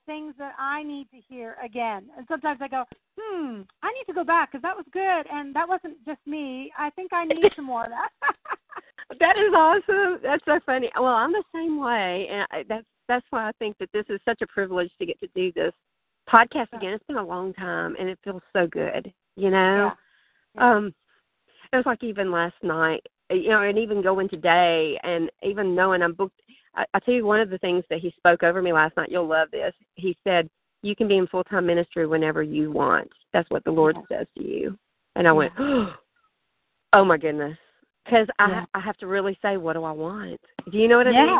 things that I need to hear again. And sometimes I go, I need to go back, because that was good, and that wasn't just me. I think I need some more of that. That is awesome. That's so funny. Well, I'm the same way, and that's why I think that this is such a privilege to get to do this podcast again. It's been a long time, and it feels so good, Yeah. It was like even last night, and even going today, and even knowing I'm booked. I tell you, one of the things that he spoke over me last night, you'll love this. He said, you can be in full-time ministry whenever you want. That's what the Lord says to you. And I went, oh, my goodness, because I have to really say, what do I want? Do you know what I mean?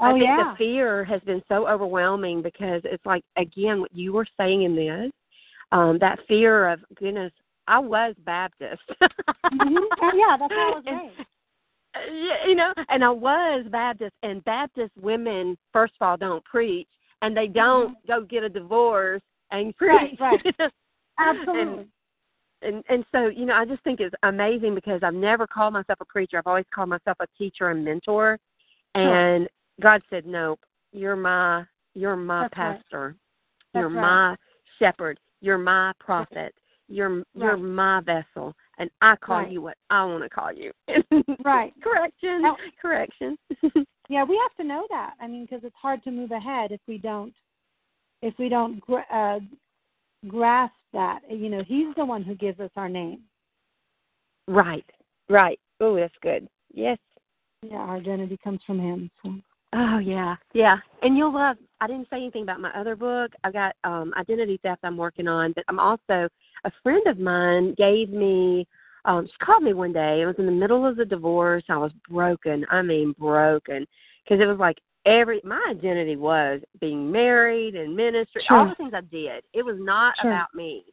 I think the fear has been so overwhelming, because it's like, again, what you were saying in this, that fear of, goodness, I was Baptist. Yeah, that's what I was saying. And I was Baptist, and Baptist women, first of all, don't preach, and they don't go get a divorce and preach. Right. Absolutely. And so, I just think it's amazing, because I've never called myself a preacher. I've always called myself a teacher and mentor. And God said, nope, you're my that's pastor. Right. You're my shepherd. You're my prophet. You're my vessel. And I call you what I want to call you. Correction. Yeah, we have to know that. I mean, because it's hard to move ahead if we don't grasp that. You know, he's the one who gives us our name. Right, right. Oh, that's good. Yes. Yeah, our identity comes from him. So. Oh, yeah, yeah. And you'll love, I didn't say anything about my other book. I've got Identity Theft I'm working on, but I'm also, a friend of mine gave me, she called me one day. I was in the middle of the divorce. I was broken. I mean, broken. Because it was like my identity was being married and ministry, sure. all the things I did. It was not sure. about me.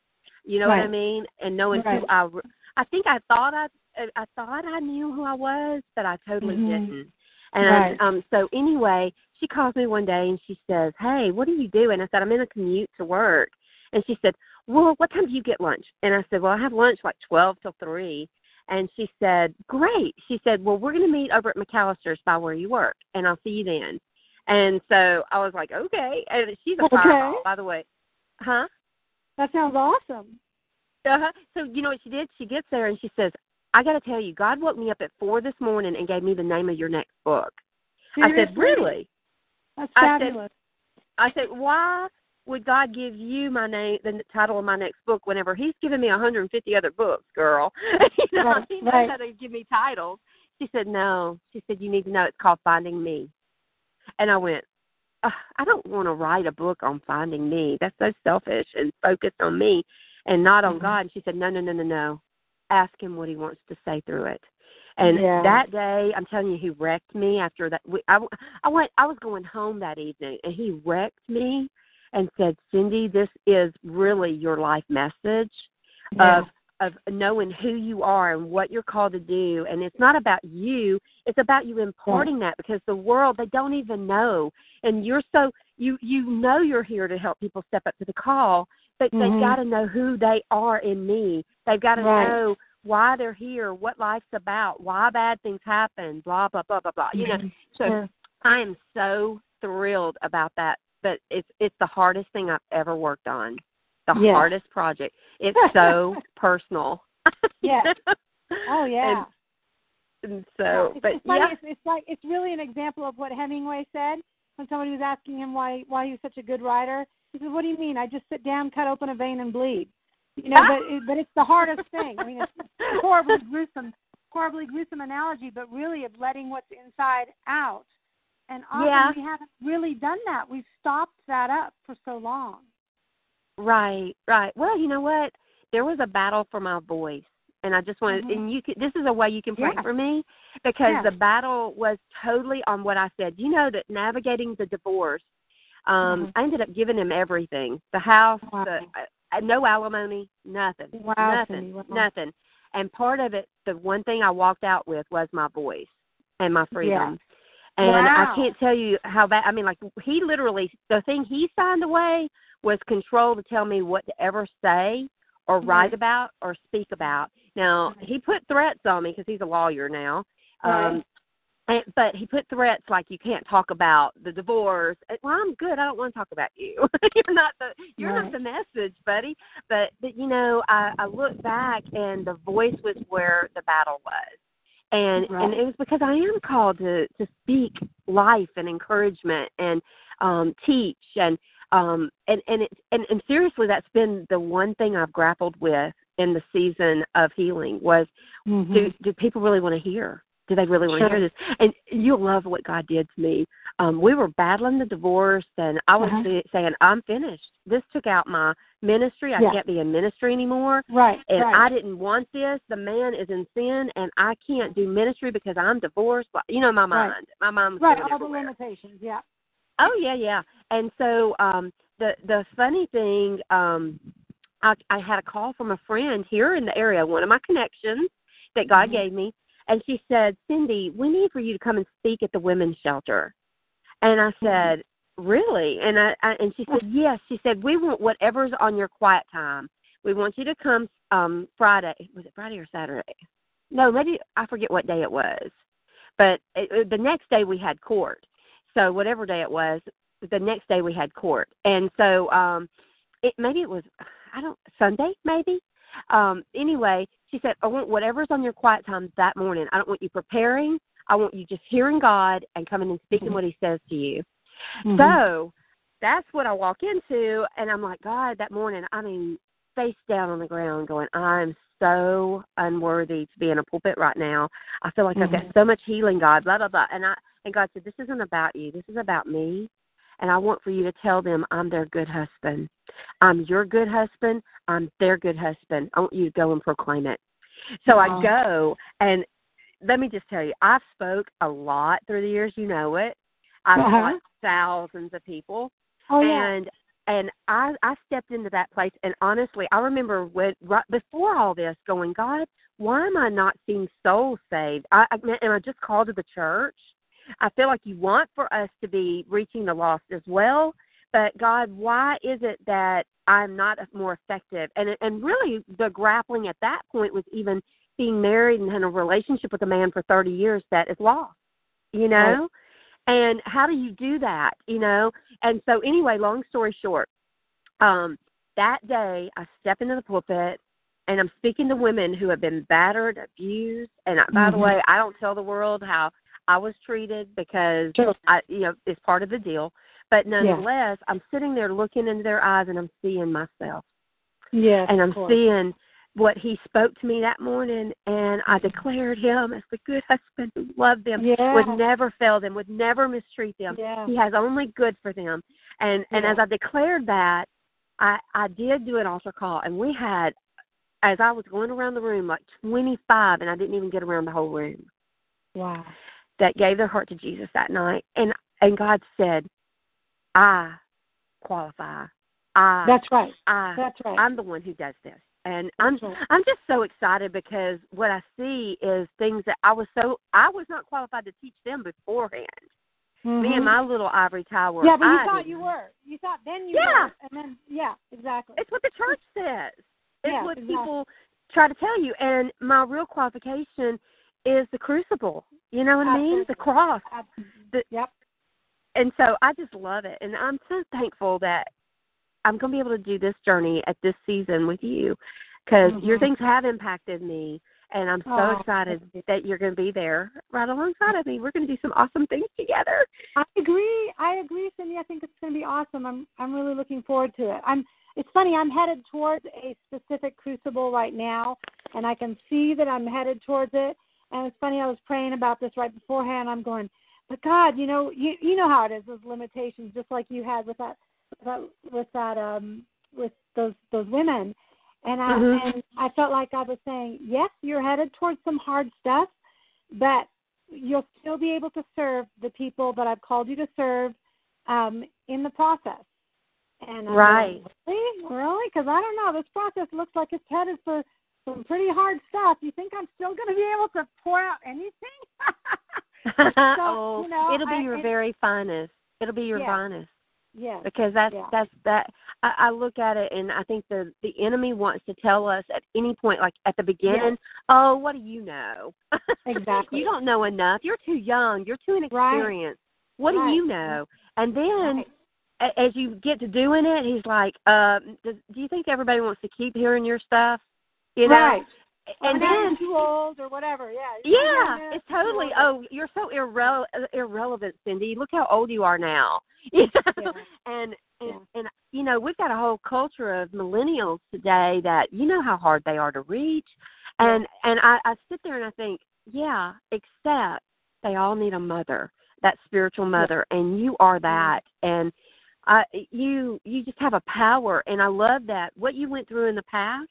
You know right. what I mean? And knowing right. who I think I thought I knew who I was, but I totally mm-hmm. didn't. And right. So anyway, she calls me one day and she says, "Hey, what are you doing?" I said, "I'm in a commute to work." And she said, "Well, what time do you get lunch?" And I said, "Well, I have lunch like 12 till 3. And she said, "Great." She said, "Well, we're going to meet over at McAllister's by where you work, and I'll see you then." And so I was like, okay. And she's a fireball, by the way. Huh? That sounds awesome. Uh-huh. So you know what she did? She gets there, and she says, "I got to tell you, God woke me up at 4 this morning and gave me the name of your next book." Seriously? I said, "Really?" That's fabulous. I said, "Why would God give you my name, the title of my next book, whenever He's given me 150 other books, girl?" You know, right, He knows right. how to give me titles. She said, "No." She said, "You need to know it's called Finding Me." And I went, I don't want to write a book on finding me. That's so selfish and focused on me and not on mm-hmm. God. And she said, No. Ask Him what He wants to say through it. And yeah. that day, I'm telling you, He wrecked me after that. I was going home that evening, and He wrecked me. And said, "Cindy, this is really your life message yeah. of knowing who you are and what you're called to do. And it's not about you. It's about you imparting yeah. that, because the world, they don't even know. And you're so, you know you're here to help people step up to the call, but mm-hmm. they've got to know who they are in me. They've got to right. know why they're here, what life's about, why bad things happen, blah, blah, blah, blah, blah." You mm-hmm. know, so yeah. I am so thrilled about that. But it's the hardest thing I've ever worked on, the yes. hardest project. It's so personal. Yeah. Oh, yeah. And so, yeah, it's really an example of what Hemingway said when somebody was asking him why he was such a good writer. He said, "What do you mean? I just sit down, cut open a vein, and bleed." You know, but it's the hardest thing. I mean, it's a horribly gruesome analogy, but really of letting what's inside out. And often yeah. we haven't really done that. We've stopped that up for so long. Right, right. Well, you know what? There was a battle for my voice, and I just wanted. Mm-hmm. And you, this is a way you can pray yeah. for me, because yeah. the battle was totally on what I said. You know that navigating the divorce, mm-hmm. I ended up giving him everything: the house, wow. No alimony, nothing, wow. nothing. And part of it, the one thing I walked out with was my voice and my freedom. Yeah. And wow. I can't tell you how bad, I mean, like, he literally, the thing he signed away was control to tell me what to ever say or mm-hmm. write about or speak about. Now, he put threats on me because he's a lawyer now. Right. But he put threats like, "You can't talk about the divorce." Well, I'm good. I don't want to talk about you. You're not the message, buddy. But you know, I look back, and the voice was where the battle was. And right. and it was because I am called to speak life and encouragement and teach and seriously, that's been the one thing I've grappled with in the season of healing was mm-hmm. do people really want to hear? Do they really want to hear this? And you'll love what God did to me. We were battling the divorce, and I was uh-huh. saying, "I'm finished. This took out my ministry. I yeah. can't be in ministry anymore. Right. And right. I didn't want this. The man is in sin, and I can't do ministry because I'm divorced." You know, my mind. Right. My mind was right. all everywhere. The limitations. Yeah. Oh yeah, yeah. And so the funny thing, I had a call from a friend here in the area, one of my connections that God mm-hmm. gave me. And she said, "Cindy, we need for you to come and speak at the women's shelter." And I said, "Really?" And I she said, "Yes." She said, "We want whatever's on your quiet time. We want you to come Friday. Was it Friday or Saturday? No, maybe I forget what day it was. But the next day we had court. So whatever day it was, the next day we had court. And so Sunday maybe. Anyway, she said, "I want whatever's on your quiet time that morning. I don't want you preparing. I want you just hearing God and coming and speaking mm-hmm. what He says to you." Mm-hmm. So that's what I walk into, and I'm like, God, that morning, I mean, face down on the ground going, I'm so unworthy to be in a pulpit right now. I feel like I've got so much healing, God, blah, blah, blah. And God said, this isn't about you. This is about me. And I want for you to tell them I'm their good husband. I'm your good husband. I'm their good husband. I want you to go and proclaim it. So I go, and let me just tell you, I've spoke a lot through the years. You know it. I've taught thousands of people. Oh, yeah. And I stepped into that place, and honestly, I remember right before all this going, God, why am I not seeing souls saved? I just called to the church. I feel like you want for us to be reaching the lost as well, but God, why is it that I'm not more effective? And really, the grappling at that point was even being married and in a relationship with a man for 30 years that is lost, you know? Right. And how do you do that, you know? And so anyway, long story short, that day I step into the pulpit and I'm speaking to women who have been battered, abused. And by the way, I don't tell the world how I was treated because, it's part of the deal. But nonetheless, I'm sitting there looking into their eyes and I'm seeing myself. Yeah, and I'm seeing what he spoke to me that morning, and I declared him as the good husband who loved them, would never fail them, would never mistreat them. Yeah. He has only good for them. And as I declared that, I did do an altar call, and we had, as I was going around the room, like 25, and I didn't even get around the whole room. Wow. That gave their heart to Jesus that night. And God said, I qualify. That's right. I'm the one who does this. And I'm just so excited because what I see is things that I was not qualified to teach them beforehand. Mm-hmm. Me and my little ivory tower. Yeah, but you thought you were. You thought then you were. And then, yeah, exactly. It's what the church says. It's what people try to tell you. And my real qualification is the crucible. You know what I mean? The cross. And so I just love it. And I'm so thankful that I'm going to be able to do this journey at this season with you because your things have impacted me, and I'm so excited that you're going to be there right alongside of me. We're going to do some awesome things together. I agree, Cindy. I think it's going to be awesome. I'm really looking forward to it. It's funny. I'm headed towards a specific crucible right now, and I can see that I'm headed towards it. And it's funny. I was praying about this right beforehand. I'm going, but God, you know how it is, those limitations, just like you had with that. With those women, and I felt like God was saying, yes, you're headed towards some hard stuff, but you'll still be able to serve the people that I've called you to serve in the process. And I'm like, really? Because I don't know. This process looks like it's headed for some pretty hard stuff. You think I'm still going to be able to pour out anything? It'll be your very finest. It'll be your finest. Yeah, because that's that. I look at it, and I think the enemy wants to tell us at any point, like at the beginning, oh, what do you know? Exactly. You don't know enough. You're too young. You're too inexperienced. Right. What do you know? And then as you get to doing it, he's like, do you think everybody wants to keep hearing your stuff? You know? Right. And then too old or whatever, it's totally. Oh, you're so irrelevant, Cindy. Look how old you are now. You know? And you know, we've got a whole culture of millennials today that you know how hard they are to reach, and I sit there and I think, except they all need a mother, that spiritual mother, and you are that, and you just have a power, and I love that what you went through in the past.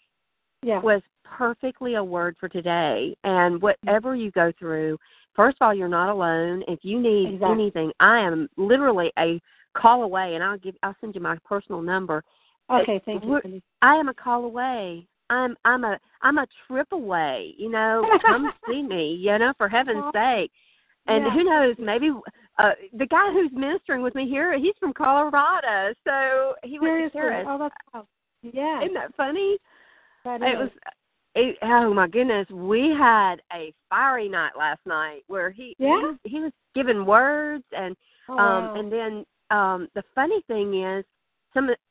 Yeah. was perfectly a word for today. And whatever you go through, first of all, you're not alone. If you need anything, I am literally a call away, and I'll send you my personal number. Okay, thank you. I am a call away. I'm a trip away. You know, come see me. You know, for heaven's sake. And who knows? Maybe the guy who's ministering with me here, he's from Colorado, so he went to hear us. Oh, that's awesome. Yeah, isn't that funny? Oh my goodness, we had a fiery night last night where he was giving words, and and then the funny thing is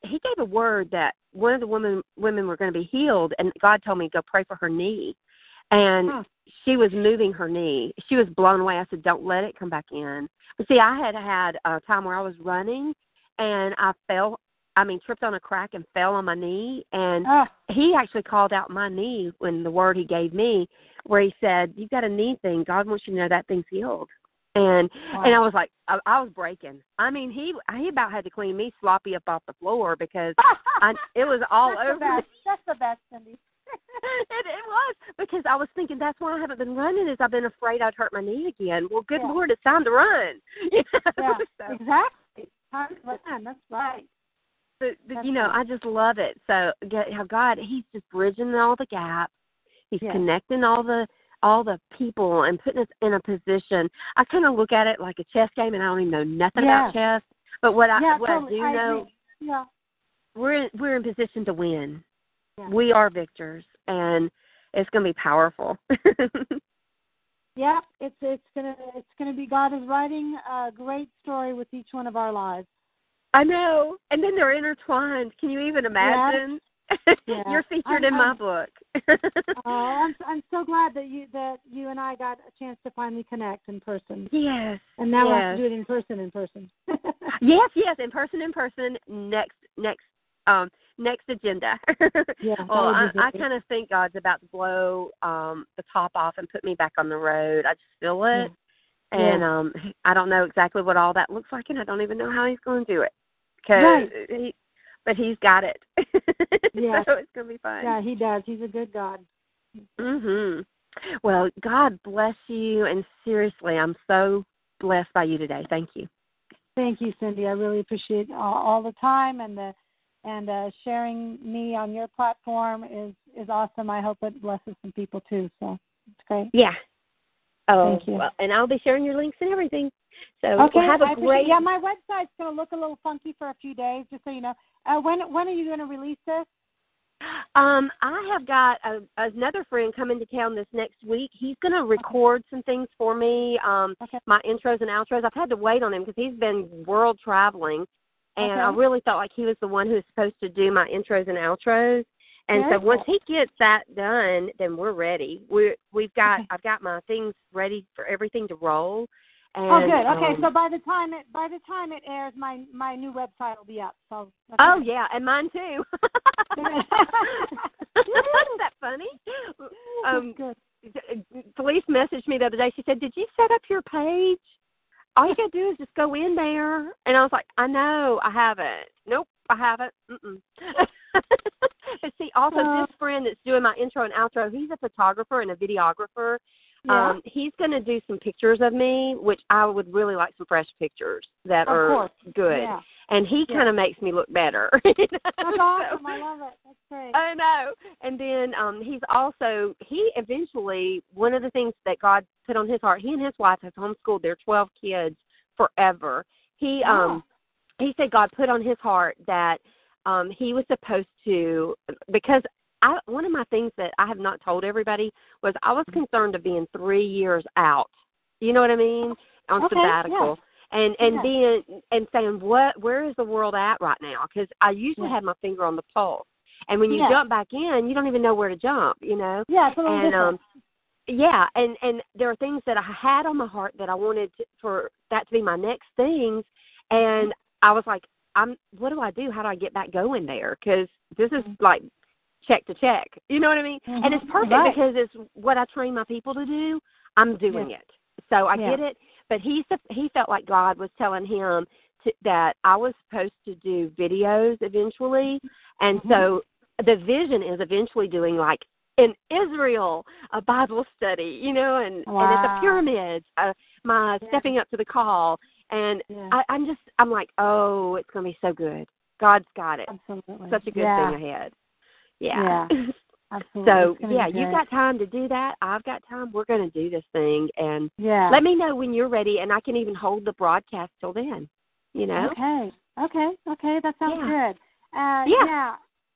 he gave a word that one of the women were going to be healed, and God told me go pray for her knee, and she was moving her knee. She was blown away. I said, don't let it come back in. But see, I had a time where I was running and I fell. tripped on a crack and fell on my knee. And he actually called out my knee when the word he gave me, where he said, "You've got a knee thing. God wants you to know that thing's healed." And I was like, I was breaking. I mean, he about had to clean me sloppy up off the floor because it was all over. That's the best, Cindy. It was, because I was thinking, that's why I haven't been running, is I've been afraid I'd hurt my knee again. Well, good Lord, it's time to run. You know? Exactly. Time to run. That's right. But you know, I just love it. So how God, he's just bridging all the gaps. He's connecting all the people and putting us in a position. I kind of look at it like a chess game, and I don't even know nothing about chess. But what I do know, we're in position to win. Yeah. We are victors, and it's going to be powerful. It's gonna be, God is writing a great story with each one of our lives. I know, and then they're intertwined. Can you even imagine? Yeah. You're featured in my book. I'm so glad that you and I got a chance to finally connect in person. Yes. And now we have to do it in person. In person. Next agenda. Well, I kind of think God's about to blow the top off and put me back on the road. I just feel it. Yeah. And I don't know exactly what all that looks like, and I don't even know how he's going to do it. But he's got it. So it's going to be fun. Yeah, he does. He's a good God. Mm-hmm. Well, God bless you, and seriously, I'm so blessed by you today. Thank you. Thank you, Cindy. I really appreciate all the time, and sharing me on your platform is awesome. I hope it blesses some people too. So it's great. Yeah. Oh, thank you. Well, and I'll be sharing your links and everything. So have a great. Yeah, my website's going to look a little funky for a few days, just so you know. When are you going to release this? I have got another friend coming to town this next week. He's going to record some things for me, my intros and outros. I've had to wait on him because he's been world traveling. And I really felt like he was the one who was supposed to do my intros and outros. And so once he gets that done, then we're ready. I've got my things ready for everything to roll. And, Okay. So by the time it airs, my new website will be up. So and mine too. Isn't that funny? Good. Felice messaged me the other day. She said, "Did you set up your page? All you got to do is just go in there." And I was like, "I know, I haven't. Nope, I haven't." But see, also this friend that's doing my intro and outro, he's a photographer and a videographer. Yeah. He's going to do some pictures of me, which I would really like some fresh pictures that are good. Yeah. And he kind of makes me look better. That's awesome. I love it. That's great. I know. And then he eventually, one of the things that God put on his heart, he and his wife have homeschooled their 12 kids forever. He said God put on his heart that he was supposed to, because one of my things that I have not told everybody was I was concerned of being 3 years out. You know what I mean? On sabbatical. Yes. And saying, where is the world at right now? Because I usually have my finger on the pulse. And when you jump back in, you don't even know where to jump, you know? Yeah, it's a little different. And there are things that I had on my heart that I wanted for that to be my next things. And I was like, what do I do? How do I get back going there? Because this is like check to check. You know what I mean? Mm-hmm. And it's perfect because it's what I train my people to do. I'm doing it. So I get it. But he felt like God was telling him that I was supposed to do videos eventually. And so the vision is eventually doing, like, in Israel, a Bible study, you know, and at the pyramids, my stepping up to the call. And I'm like, oh, it's going to be so good. God's got it. Absolutely. Such a good thing ahead. Yeah. Absolutely. So, you've got time to do that. I've got time. We're going to do this thing. And let me know when you're ready, and I can even hold the broadcast till then, you know? Okay. That sounds good.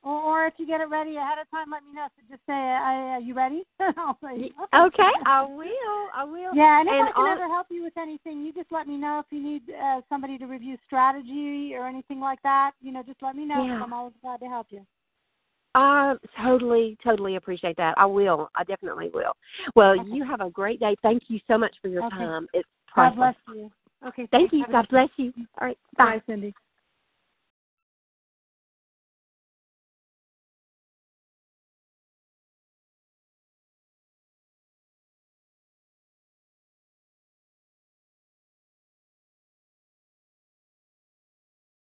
Or if you get it ready ahead of time, let me know. So just say, are you ready? I'll say, okay, I will. Yeah, and if I can ever help you with anything, you just let me know if you need somebody to review strategy or anything like that. You know, just let me know. I'm always glad to help you. I totally appreciate that. I will. I definitely will. Well, you have a great day. Thank you so much for your time. It's priceless. God bless you. Okay. Thank you. God bless you. All right. Bye, Cindy.